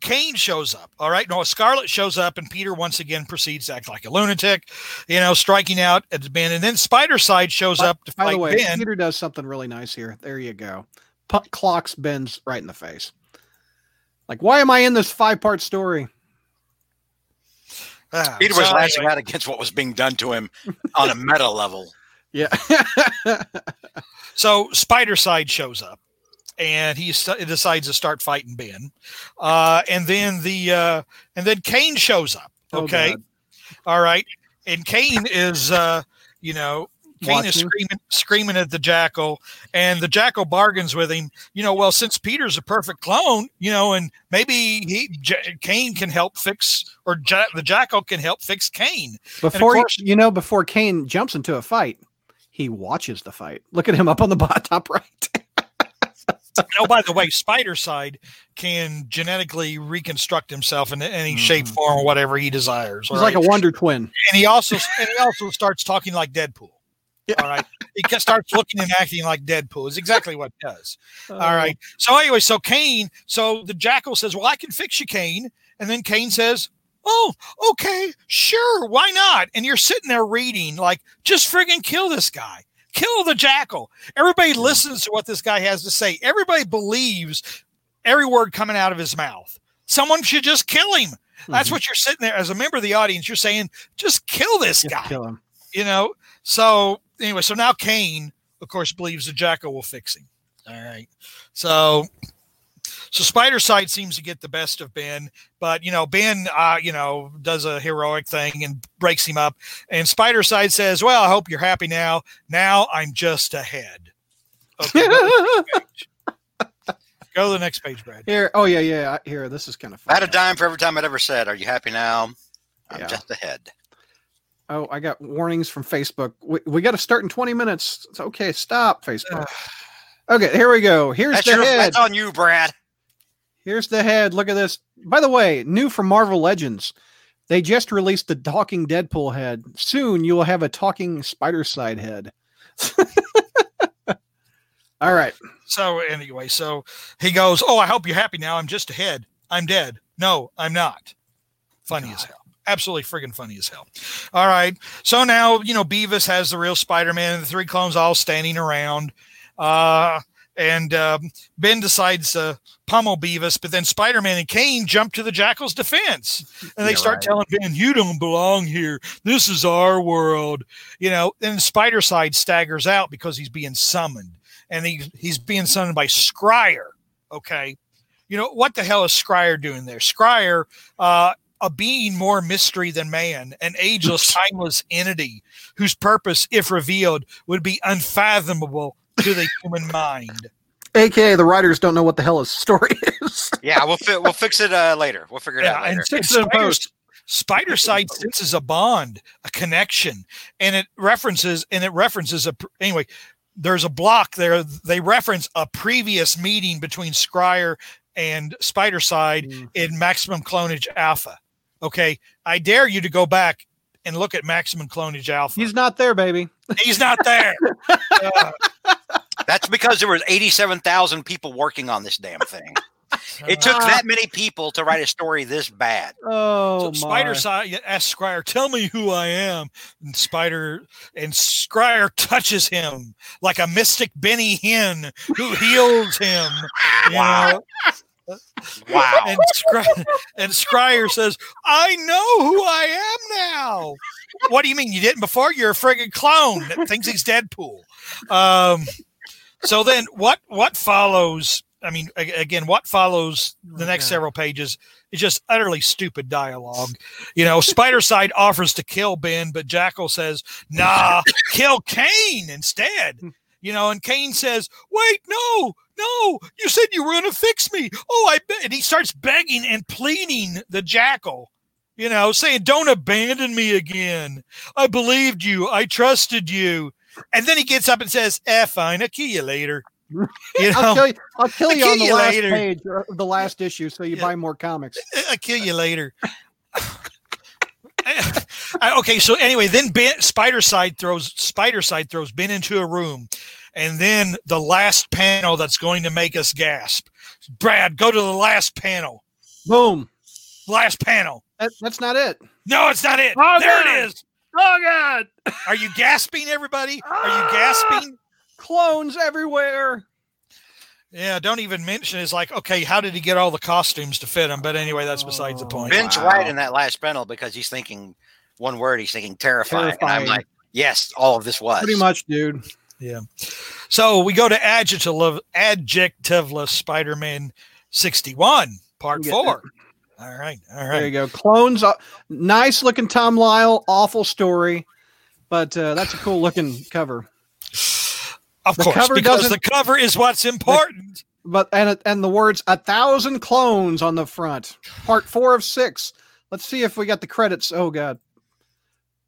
Kane shows up. All right. No, Scarlet shows up and Peter once again proceeds to act like a lunatic, you know, striking out at Ben. And then Spider-Side shows up to fight Ben. Peter does something really nice here. There you go. Clocks Ben's right in the face. Like, why am I in this 5-part story? Peter was lashing out against what was being done to him on a meta level. Yeah. So Spider-Side shows up and he decides to start fighting Ben. And then Kane shows up. Okay. Oh, all right. And Kane is, Kane is screaming at the Jackal, and the Jackal bargains with him. You know, well, since Peter's a perfect clone, you know, and maybe Kane can help fix, or the Jackal can help fix Kane. Before Kane jumps into a fight, he watches the fight. Look at him up on the top right. Oh, by the way, Spider-Side can genetically reconstruct himself in any shape, form, or whatever he desires. He's like a Wonder Twin, and he also starts talking like Deadpool. Yeah. All right. He starts looking and acting like Deadpool. Is exactly what it does. All right. So anyway, so the Jackal says, well, I can fix you, Kane. And then Kane says, oh, okay, sure. Why not? And you're sitting there reading like, just friggin' kill this guy. Kill the Jackal. Everybody listens to what this guy has to say. Everybody believes every word coming out of his mouth. Someone should just kill him. That's what you're sitting there as a member of the audience. You're saying, just kill this guy. Kill him. You know? So anyway, so now Kane, of course, believes the Jackal will fix him. All right. So Spider-Side seems to get the best of Ben, but, you know, Ben, does a heroic thing and breaks him up. And Spider-Side says, well, I hope you're happy now. Now I'm just ahead. Okay. Go to the next page, Brad. Here. Oh, yeah, yeah. Here. This is kind of fun. I had a dime for every time I'd ever said, are you happy now? I'm just ahead. Oh, I got warnings from Facebook. We got to start in 20 minutes. It's okay, stop, Facebook. Okay, here we go. Here's head. That's on you, Brad. Here's the head. Look at this. By the way, new from Marvel Legends. They just released the talking Deadpool head. Soon you will have a talking Spider-Side head. All right. So anyway, so he goes, oh, I hope you're happy now. I'm just a head. I'm dead. No, I'm not. Funny as hell. Absolutely friggin' funny as hell. All right. So now, you know, Beavis has the real Spider-Man and the 3 clones all standing around. And Ben decides to pummel Beavis, but then Spider-Man and Kane jump to the Jackal's defense. And they start telling Ben, you don't belong here. This is our world. You know, and Spider-Side staggers out because he's being summoned. And he's being summoned by Scryer. Okay. You know, what the hell is Scryer doing there? Scryer, a being more mystery than man, an ageless, timeless entity whose purpose, if revealed, would be unfathomable to the human mind. AKA the writers don't know what the hell his story is. Yeah, we'll fix it later. We'll figure it out later. And fix it in post. Spider-Side senses a bond, a connection, and anyway, there's a block there. They reference a previous meeting between Scryer and Spider-Side in Maximum Clonage Alpha. Okay, I dare you to go back and look at Maximum Clonage Alpha. He's not there, baby. He's not there. That's because there was 87,000 people working on this damn thing. It took that many people to write a story this bad. Oh, so Spider-Side asks Scryer, tell me who I am. And Scryer touches him like a mystic Benny Hinn who heals him. You know? Wow. And Scryer says, I know who I am now. What do you mean you didn't before? You're a friggin' clone that thinks he's Deadpool. So then what follows? I mean, again, what follows the next several pages is just utterly stupid dialogue. You know, Spider-Side offers to kill Ben, but Jackal says, nah, kill Kane instead. You know, and Kane says, wait, no, you said you were going to fix me. Oh, I bet. And he starts begging and pleading the Jackal, you know, saying, don't abandon me again. I believed you. I trusted you. And then he gets up and says, fine, I'll kill you later. You know, I'll kill you on the last page of the last issue, so you buy more comics. I'll kill you later. Okay, so anyway, then Spider-Side throws Ben into a room, and then the last panel that's going to make us gasp. Brad, go to the last panel. Boom. Last panel. That's not it. No, it's not it. Oh, there God. It is. Oh, God. Are you gasping, everybody? Are you gasping? Clones everywhere. Yeah, don't even mention it's like, okay, how did he get all the costumes to fit him? But anyway, that's besides the point. Ben's right in that last panel because he's thinking one word, he's thinking terrifying. And I'm like, yes, all of this was. Pretty much, dude. Yeah. So we go to Adjectiveless Spider-Man 61, part 4. All right. There you go. Clones. Nice looking Tom Lyle. Awful story. But that's a cool looking cover. Of course, because the cover is what's important. But the words, 1,000 clones on the front. Part 4 of 6. Let's see if we got the credits. Oh, God.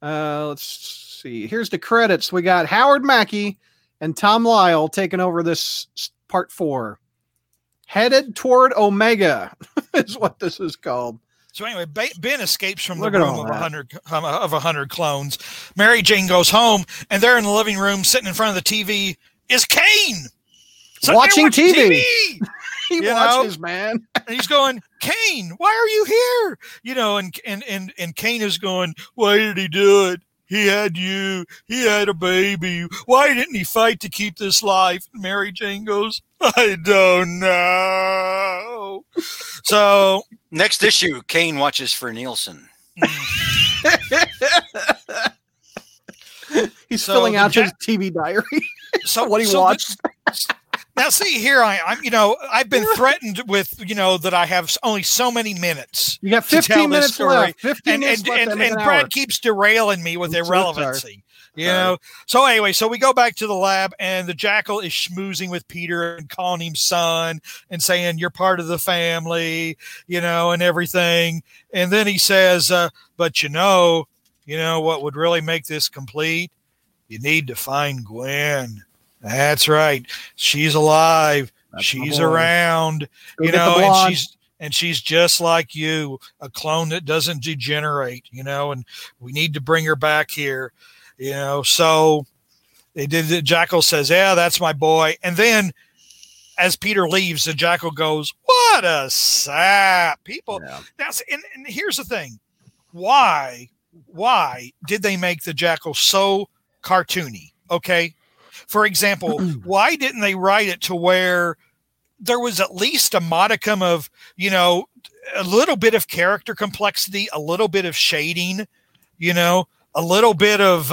Let's see. Here's the credits. We got Howard Mackey and Tom Lyle taking over this part 4. Headed toward Omega is what this is called. So anyway, Ben escapes from the room of 100 clones. Mary Jane goes home, and there in the living room, sitting in front of the TV, is Kane. Watching TV. He watches, man. And he's going, Kane, why are you here? You know, and Kane is going, why did he do it? He had you. He had a baby. Why didn't he fight to keep this life? And Mary Jane goes, I don't know. So next issue, Kane watches for Nielsen. He's filling out his TV diary. So what he watched. Now see here, I'm. You know, I've been threatened with. You know that I have only so many minutes. You got 15 minutes left. 15 minutes left, and Brad keeps derailing me with irrelevancy. You know. So anyway, so we go back to the lab, and the Jackal is schmoozing with Peter and calling him son and saying you're part of the family, you know, and everything. And then he says, "But you know what would really make this complete? You need to find Gwen." That's right. She's alive. She's around. You know, and she's just like you, a clone that doesn't degenerate, you know, and we need to bring her back here. You know, so they did the Jackal says, yeah, that's my boy. And then as Peter leaves, the Jackal goes, what a sap. People that's and here's the thing. Why did they make the Jackal so cartoony? Okay. For example, why didn't they write it to where there was at least a modicum of, you know, a little bit of character complexity, a little bit of shading, you know, a little bit of,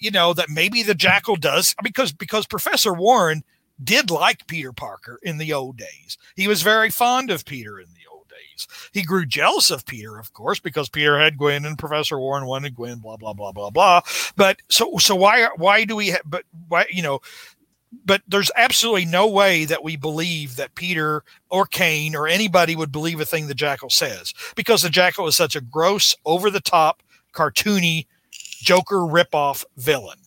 you know, that maybe the Jackal does because Professor Warren did like Peter Parker in the old days. He was very fond of Peter in the old days. He grew jealous of Peter, of course, because Peter had Gwen and Professor Warren wanted Gwen, blah, blah, blah, blah, blah. But so why do we have, but why, you know, but there's absolutely no way that we believe that Peter or Kane or anybody would believe a thing the Jackal says because the Jackal is such a gross, over the top, cartoony Joker ripoff villain.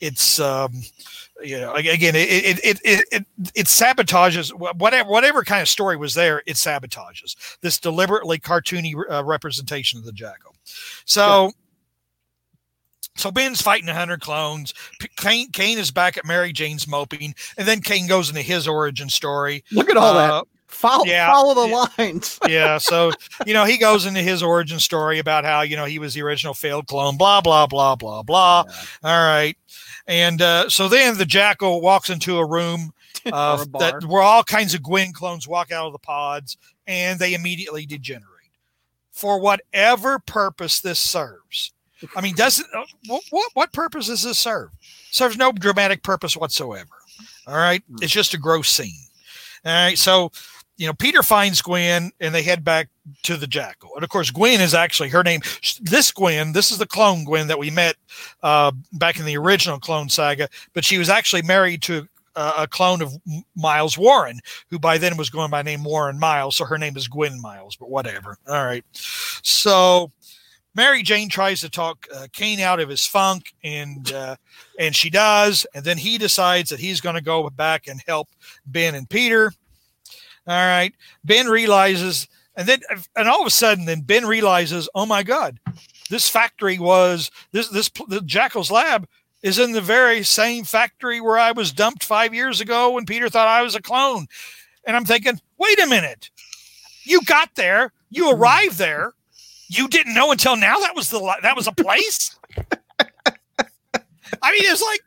It's, you know, again, it sabotages whatever kind of story was there. It sabotages this deliberately cartoony representation of the Jackal. So Ben's fighting 100 clones. Kane is back at Mary Jane's moping, and then Kane goes into his origin story. Look at all that. Follow the lines. Yeah. So, you know, he goes into his origin story about how, you know, he was the original failed clone, blah, blah, blah, blah, blah. Yeah. All right. And so then the Jackal walks into a room that where all kinds of Gwen clones walk out of the pods and they immediately degenerate for whatever purpose this serves. I mean, what purpose does this serve? Serves no dramatic purpose whatsoever. All right. It's just a gross scene. All right. So, you know, Peter finds Gwen and they head back to the Jackal. And of course, Gwen is actually her name. This Gwen, this is the clone Gwen that we met back in the original Clone Saga, but she was actually married to a clone of Miles Warren, who by then was going by name Warren Miles. So her name is Gwen Miles, but whatever. All right. So Mary Jane tries to talk Kane out of his funk, and she does. And then he decides that he's going to go back and help Ben and Peter. All right. Ben realizes, and all of a sudden, then Ben realizes, oh my God, this factory was the Jackal's lab is in the very same factory where I was dumped 5 years ago when Peter thought I was a clone. And I'm thinking, wait a minute, you got there, you arrived there. You didn't know until now that was a place. I mean, it's like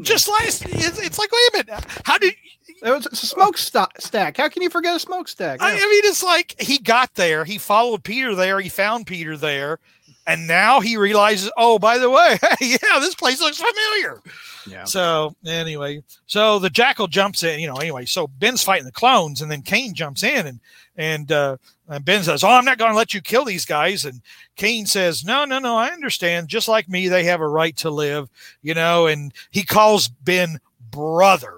just last. It's like, wait a minute. How did it was a smokestack? How can you forget a smokestack? Yeah. I mean, it's like he got there. He followed Peter there. He found Peter there, and now he realizes. Oh, by the way, yeah, this place looks familiar. Yeah. So anyway, so the Jackal jumps in. You know, anyway, so Ben's fighting the clones, and then Kane jumps in and Ben says, oh, I'm not going to let you kill these guys. And Kane says, no, I understand. Just like me, they have a right to live, you know, and he calls Ben brother.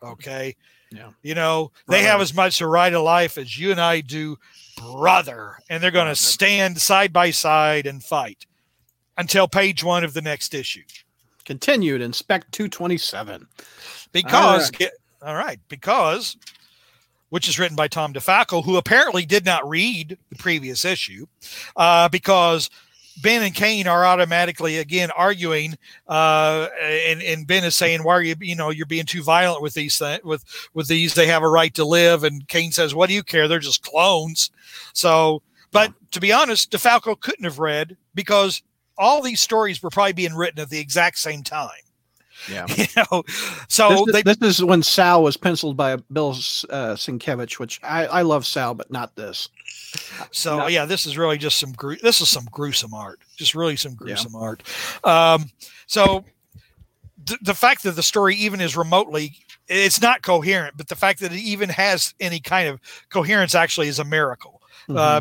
Okay. Yeah. You know, brother. They have as much a right to life as you and I do, brother. And they're going to stand side by side and fight until page 1 of the next issue. Continued in Spec 227. Because which is written by Tom DeFalco, who apparently did not read the previous issue, because Ben and Kane are automatically again arguing, and Ben is saying, "Why are you're being too violent with these with these? They have a right to live." And Kane says, "What do you care? They're just clones." So, but to be honest, DeFalco couldn't have read because all these stories were probably being written at the exact same time. Yeah, you know, so this is when Sal was penciled by Bill Sienkiewicz, which I love Sal, but not this. So no. Yeah, this is really just some gruesome art, just really some gruesome art. So the fact that the story even is remotely, it's not coherent, but the fact that it even has any kind of coherence actually is a miracle,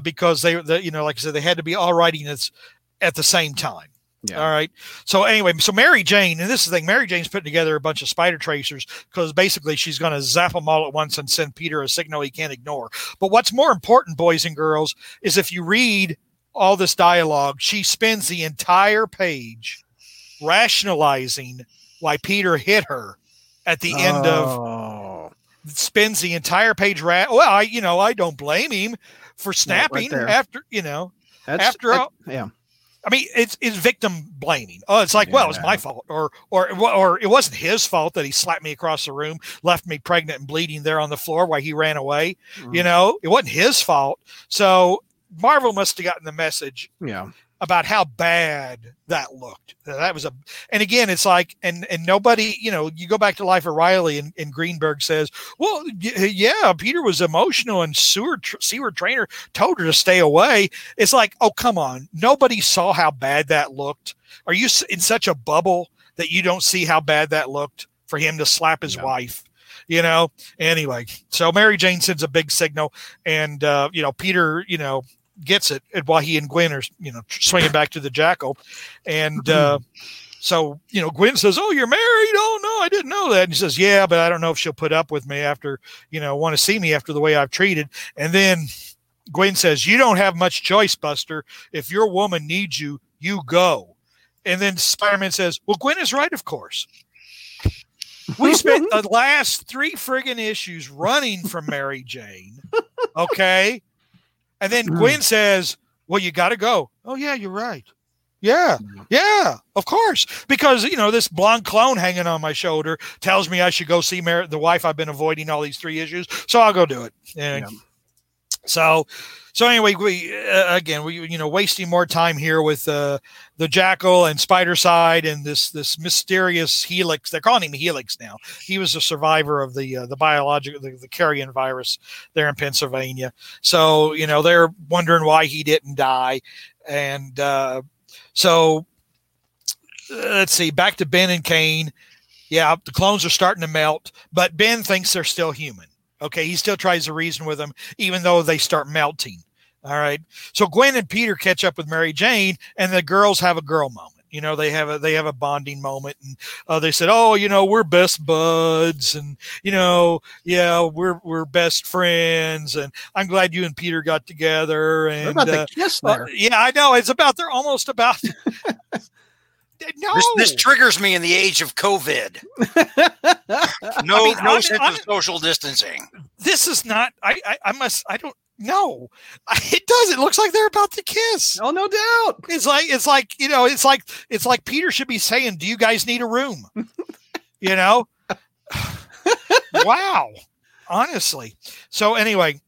because like I said, they had to be all writing this at the same time. Yeah. All right. So anyway, so Mary Jane, and this is the thing, Mary Jane's putting together a bunch of spider tracers because basically she's going to zap them all at once and send Peter a signal he can't ignore. But what's more important, boys and girls, is if you read all this dialogue, she spends the entire page rationalizing why Peter hit her at the end of spends the entire page. I don't blame him for snapping after all. I mean, it's victim blaming. Oh, it's like, well, it's my fault, or it wasn't his fault that he slapped me across the room, left me pregnant and bleeding there on the floor while he ran away. Mm. You know, it wasn't his fault. So Marvel must have gotten the message about how bad that looked. That was and again, it's like, and nobody, you know, you go back to Life of Riley and Greenberg says, well, Peter was emotional and Seward Trainer told her to stay away. It's like, oh, come on. Nobody saw how bad that looked. Are you in such a bubble that you don't see how bad that looked for him to slap his wife? You know, anyway, so Mary Jane sends a big signal and, Peter, gets it while he and Gwen are, swinging back to the Jackal. And so Gwen says, oh, you're married. Oh, no, I didn't know that. And he says, yeah, but I don't know if she'll put up with me after, want to see me after the way I've treated. And then Gwen says, you don't have much choice, Buster. If your woman needs you, you go. And then Spider-Man says, well, Gwen is right, of course. We spent the last 3 friggin' issues running from Mary Jane. Okay. And then Gwen says, well, you got to go. Oh, yeah, you're right. Yeah, yeah, of course. Because, you know, this blonde clone hanging on my shoulder tells me I should go see Mary, the wife I've been avoiding all these 3 issues. So I'll go do it. And yeah. So anyway, we you know, wasting more time here with the Jackal and Spider-Side and this mysterious Helix. They're calling him Helix now. He was a survivor of the biological, the carrion virus there in Pennsylvania. So, you know, they're wondering why he didn't die. And so let's see, back to Ben and Kane. Yeah, the clones are starting to melt, but Ben thinks they're still human. Okay, he still tries to reason with them, even though they start melting. All right. So Gwen and Peter catch up with Mary Jane, and the girls have a girl moment. You know, they have a bonding moment, and they said, "Oh, you know, we're best buds, and you know, yeah, we're best friends, and I'm glad you and Peter got together." And what about the kiss there? Yeah, I know. It's about they're almost about. No. This triggers me in the age of COVID. No sense of social distancing. This is not. I don't know. It does. It looks like they're about to kiss. Oh, no doubt. It's like Peter should be saying, "Do you guys need a room?" You know. Wow. Honestly. So anyway,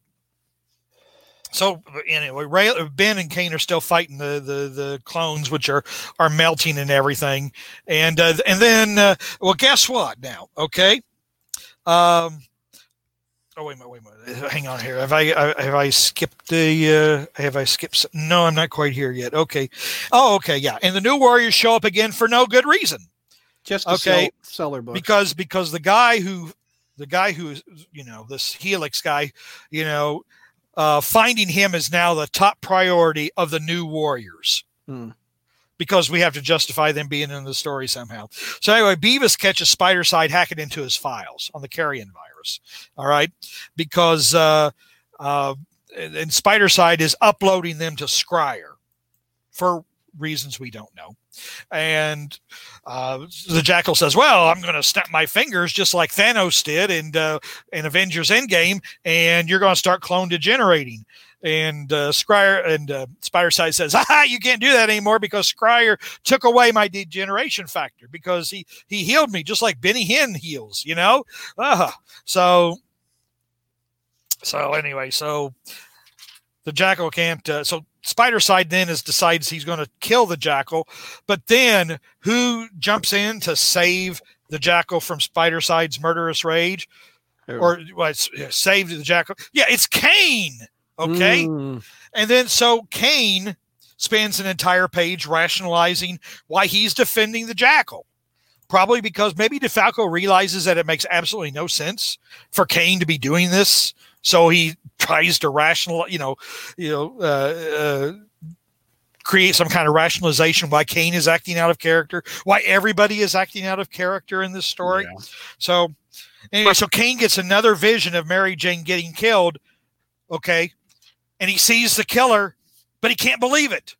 Ben and Kane are still fighting the clones, which are melting and everything. And then, well, guess what now? Okay. Wait a minute. Hang on here. Have I skipped? No, I'm not quite here yet. Okay. Oh, okay. Yeah. And the New Warriors show up again for no good reason. Just okay. Sell their books. Because the guy who, you know, this Helix guy, you know, finding him is now the top priority of the New Warriors because we have to justify them being in the story somehow. So anyway, Beavis catches Spider-Side hacking into his files on the carrion virus. All right. Because and Spider-Side is uploading them to Scryer for reasons we don't know. And the Jackal says, "Well, I'm going to snap my fingers just like Thanos did in Avengers Endgame, and you're going to start clone degenerating." And Scryer and Spider-Side says, "You can't do that anymore because Scryer took away my degeneration factor because he healed me just like Benny Hinn heals, you know." So the Jackal can't. So Spider-Side then decides he's going to kill the Jackal, but then who jumps in to save the Jackal from Spider-Side's murderous rage? Oh. Save the Jackal? Yeah, it's Kane. Okay. And then so Kane spends an entire page rationalizing why he's defending the Jackal. Probably because maybe DeFalco realizes that it makes absolutely no sense for Kane to be doing this. So he tries to rationalize, create some kind of rationalization why Kane is acting out of character, why everybody is acting out of character in this story. Yeah. So anyway, so Kane gets another vision of Mary Jane getting killed. Okay. And he sees the killer, but he can't believe it.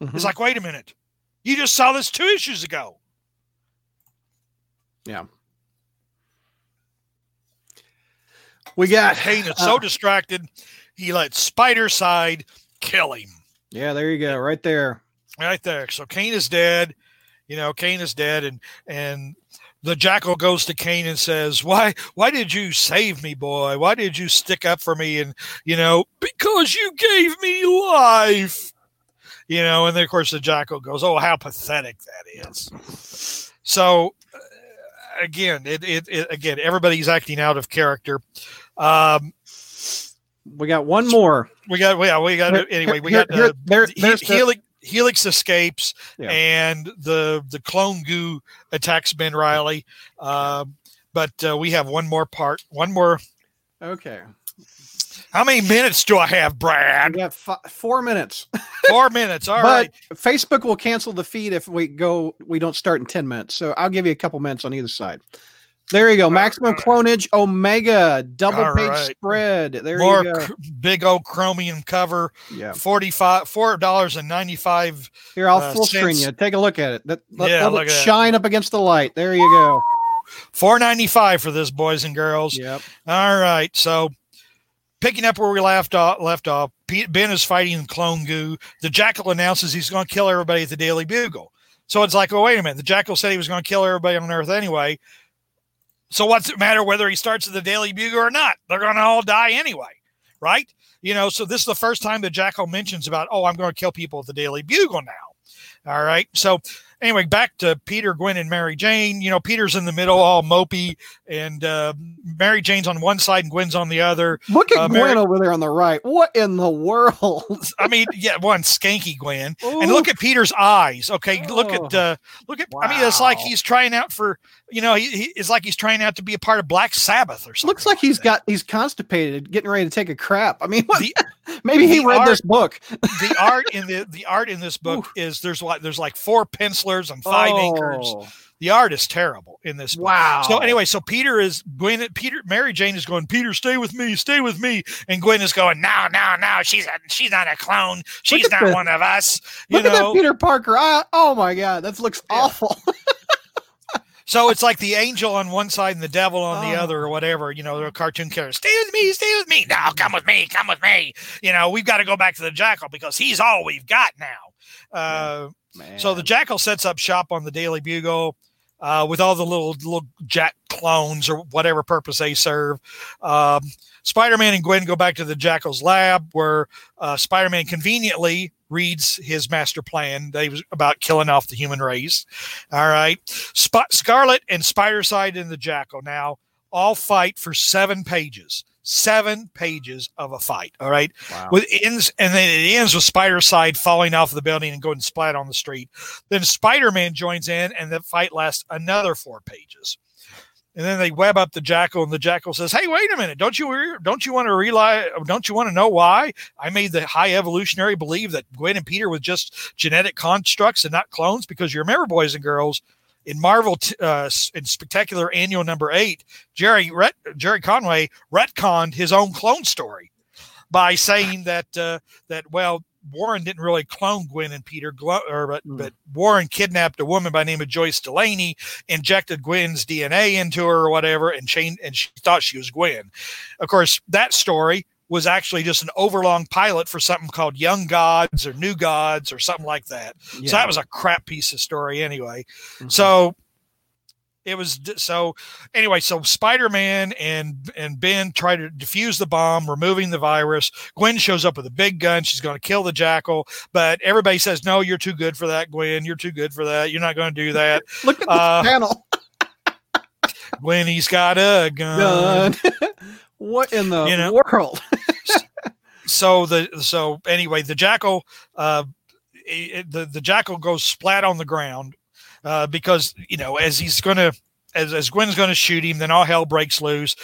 Mm-hmm. It's like, wait a minute. You just saw this 2 issues ago. Yeah. We got Kane is so distracted, he let Spider-Side kill him. Yeah, there you go, right there, right there. So Kane is dead. You know, Kane is dead, and the Jackal goes to Kane and says, "Why did you save me, boy? Why did you stick up for me?" And you know, because you gave me life. You know, and then of course the Jackal goes, "Oh, how pathetic that is." So again, it everybody's acting out of character. We got one more. Helix escapes, yeah, and the clone goo attacks Ben Reilly. But we have one more part. One more. Okay. How many minutes do I have, Brad? We got 4 minutes. 4 minutes. All right. Facebook will cancel the feed if we don't start in 10 minutes. So I'll give you a couple minutes on either side. There you go. Maximum Clonage Omega double page spread. There you go. Big old chromium cover. Yeah. $4.95. Here, I'll full screen you. Take a look at it. Let it shine up against the light. There you go. $4.95 for this, boys and girls. Yep. All right. So Picking up where we left off, Ben is fighting clone goo. The Jackal announces he's going to kill everybody at the Daily Bugle. So it's like, oh, wait a minute. The Jackal said he was going to kill everybody on Earth anyway. So what's it matter whether he starts at the Daily Bugle or not? They're going to all die anyway, right? You know, so this is the first time the Jackal mentions about, oh, I'm going to kill people at the Daily Bugle now. All right. So anyway, back to Peter, Gwen, and Mary Jane. You know, Peter's in the middle, all mopey, and Mary Jane's on one side and Gwen's on the other. Look at Gwen over there on the right. What in the world? I mean, yeah, one skanky Gwen. Ooh. And look at Peter's eyes. Okay, oh. look at. Wow. I mean, it's like he's trying out for. You know, it's like he's trying out to be a part of Black Sabbath or something. Looks like he's constipated, getting ready to take a crap. I mean, maybe he read this book. The art in this book is there's like four pencilers and five inkers. The art is terrible in this book. Wow. So anyway, so Mary Jane is going, Peter, stay with me. And Gwen is going, no. She's not a clone. She's not one of us. Look at that Peter Parker. Oh my God. That looks awful. So it's like the angel on one side and the devil on the other or whatever, you know, they're a cartoon character. Stay with me. No, come with me. You know, we've got to go back to the Jackal because he's all we've got now. Man. So the Jackal sets up shop on the Daily Bugle with all the little Jack clones or whatever purpose they serve. Spider-Man and Gwen go back to the Jackal's lab where Spider-Man conveniently reads his master plan that he was about killing off the human race. All right. Scarlet and Spider-Side and the Jackal now all fight for 7 pages. 7 pages of a fight. All right. Wow. And then it ends with Spider-Side falling off the building and going splat on the street. Then Spider-Man joins in and the fight lasts another 4 pages. And then they web up the Jackal and the Jackal says, hey, wait a minute. Don't you want to know why I made the high evolutionary believe that Gwen and Peter were just genetic constructs and not clones? Because you remember, boys and girls, in Marvel, in Spectacular Annual Number 8, Gerry Conway retconned his own clone story by saying that Warren didn't really clone Gwen and Peter, but Warren kidnapped a woman by the name of Joyce Delaney, injected Gwen's DNA into her or whatever, and she thought she was Gwen. Of course, that story was actually just an overlong pilot for something called Young Gods or New Gods or something like that. Yeah. So that was a crap piece of story anyway. Mm-hmm. So Spider-Man and Ben try to defuse the bomb, removing the virus. Gwen shows up with a big gun. She's going to kill the Jackal, but everybody says, no, you're too good for that, Gwen. You're too good for that. You're not going to do that. Look at the panel. Gwen, he's got a gun. What in the world? So anyway, the Jackal, the Jackal goes splat on the ground because as Gwen's going to shoot him, then all hell breaks loose.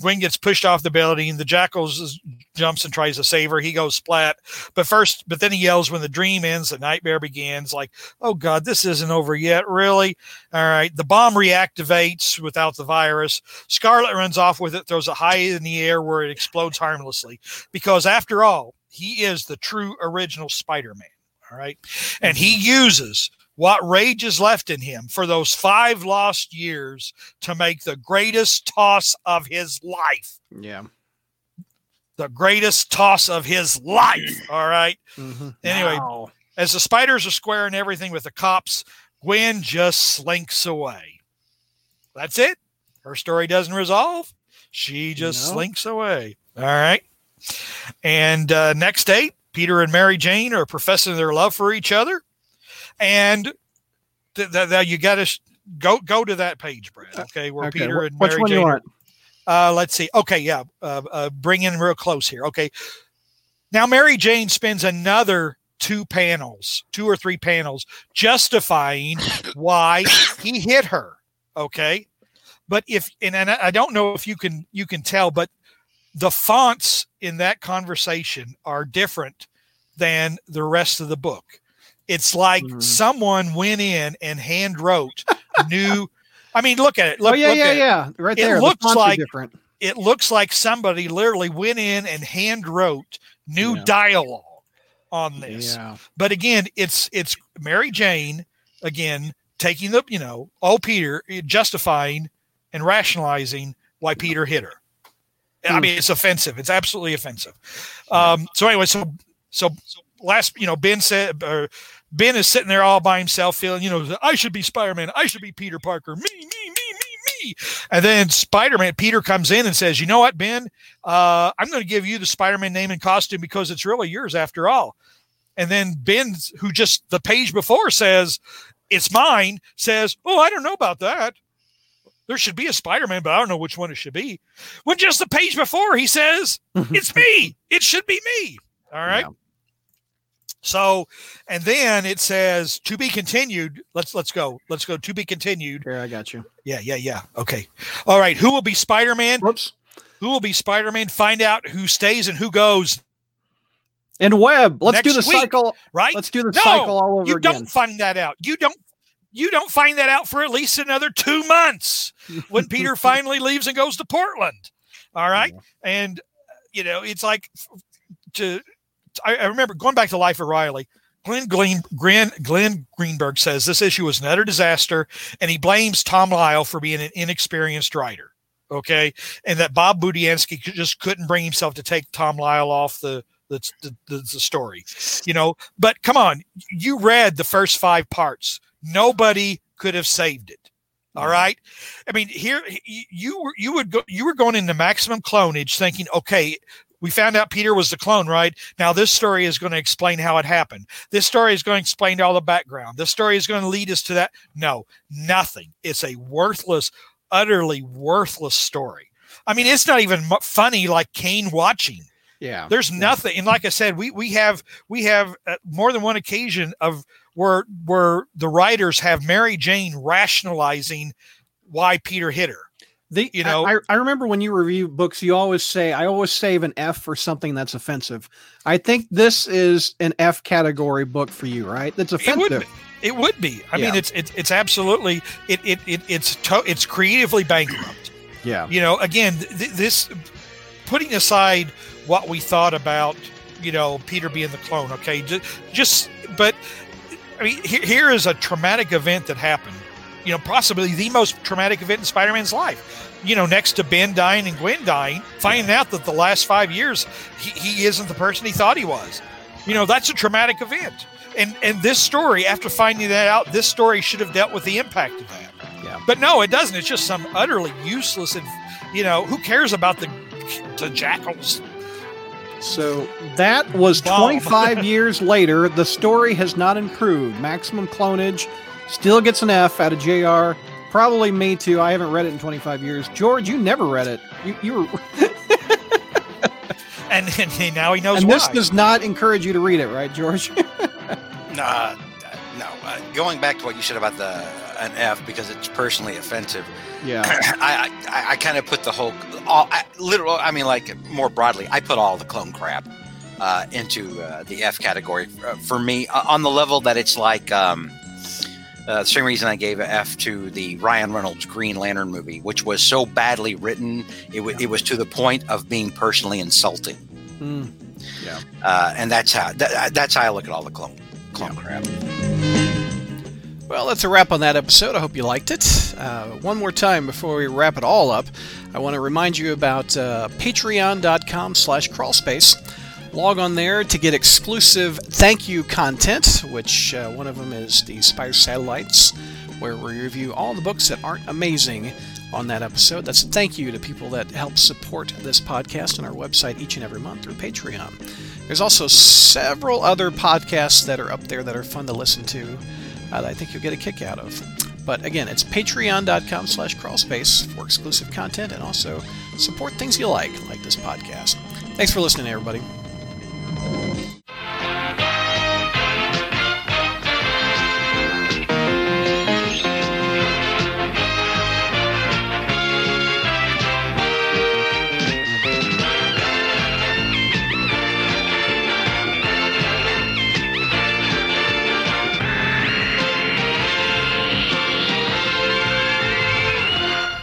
Gwen gets pushed off the building. The Jackal jumps and tries to save her. He goes splat, but then he yells, when the dream ends, the nightmare begins. Like, oh God, this isn't over yet. Really? All right. The bomb reactivates without the virus. Scarlet runs off with it, throws it high in the air where it explodes harmlessly, because after all, he is the true original Spider-Man. All right. And he uses what rage is left in him for those 5 lost years to make the greatest toss of his life. Yeah. The greatest toss of his life. All right. Mm-hmm. Anyway, wow. As the spiders are squaring everything with the cops, Gwen just slinks away. That's it. Her story doesn't resolve. She just slinks away. All right. And next day, Peter and Mary Jane are professing their love for each other. And you got to go to that page, Brad. Okay, where okay. Peter and Mary Jane. Are, let's see. Okay, yeah. Bring in real close here. Okay, now Mary Jane spends another 2 or 3 panels, justifying why he hit her. Okay, but and I don't know if you can tell, but the fonts in that conversation are different than the rest of the book. It's like someone went in and hand wrote new. I mean, look at it. Look at it. Right there. It looks like different. It looks like somebody literally went in and hand wrote new dialogue on this. Yeah. But again, it's Mary Jane again taking the Peter, justifying and rationalizing why Peter hit her. I mean, it's offensive. It's absolutely offensive. So anyway, so last, Ben said, or Ben is sitting there all by himself feeling, I should be Spider-Man. I should be Peter Parker. Me. And then Spider-Man, Peter comes in and says, you know what, Ben, I'm going to give you the Spider-Man name and costume because it's really yours after all. And then Ben, who just the page before says, it's mine, says, oh, I don't know about that. There should be a Spider-Man, but I don't know which one it should be. When just the page before, he says, it's me. It should be me. All right. Yeah. So, and then it says to be continued. Let's go to be continued. Here, I got you. Yeah. Okay. All right. Who will be Spider-Man? Whoops. Who will be Spider-Man? Find out who stays and who goes. And Web. Let's do the cycle. Right. Let's do the cycle all over again. You don't find that out. You don't find that out for at least another 2 months when Peter finally leaves and goes to Portland. All right. Yeah. And, it's like I remember going back to Life of Riley, Glenn Greenberg says this issue was an utter disaster, and he blames Tom Lyle for being an inexperienced writer. Okay. And that Bob Budiansky just couldn't bring himself to take Tom Lyle off the story, but come on, you read the first 5 parts. Nobody could have saved it. All right. I mean, here you were going into Maximum Clonage thinking, okay, we found out Peter was the clone, right? Now this story is going to explain how it happened. This story is going to explain all the background. This story is going to lead us to that. No, nothing. It's a worthless, utterly worthless story. I mean, it's not even funny like Kane watching. Yeah. There's nothing. And like I said, we have more than one occasion of where the writers have Mary Jane rationalizing why Peter hit her. I remember when you review books, you always say, I always save an F for something that's offensive. I think this is an F category book for you, right? That's offensive. It would be. I mean, it's absolutely, it's creatively bankrupt. Yeah. Again, this, putting aside what we thought about, Peter being the clone. Okay. But I mean, here is a traumatic event that happened. Possibly the most traumatic event in Spider-Man's life, next to Ben dying and Gwen dying, finding out that the last 5 years, he isn't the person he thought he was, that's a traumatic event. And this story, after finding that out, this story should have dealt with the impact of that. Yeah. But no, it doesn't. It's just some utterly useless. And who cares about the jackals? So that was 25 years later. The story has not improved. Maximum Clonage still gets an F out of JR. Probably me too. I haven't read it in 25 years. George, you never read it. You were. and now he knows why. And this does not encourage you to read it, right, George? No. Going back to what you said about an F, because it's personally offensive. Yeah. I kind of put the whole, more broadly, I put all the clone crap into the F category for me, on the level that it's like, the same reason I gave an F to the Ryan Reynolds Green Lantern movie, which was so badly written, it was to the point of being personally insulting. Mm. Yeah, and that's how I look at all the clone crap. Well, that's a wrap on that episode. I hope you liked it. One more time before we wrap it all up, I want to remind you about Patreon.com/crawlspace. Log on there to get exclusive thank you content, which one of them is the Spider Satellites, where we review all the books that aren't amazing on that episode. That's a thank you to people that help support this podcast and our website each and every month through Patreon. There's also several other podcasts that are up there that are fun to listen to that I think you'll get a kick out of. But again, it's patreon.com/crawlspace for exclusive content and also support things you like this podcast. Thanks for listening, everybody.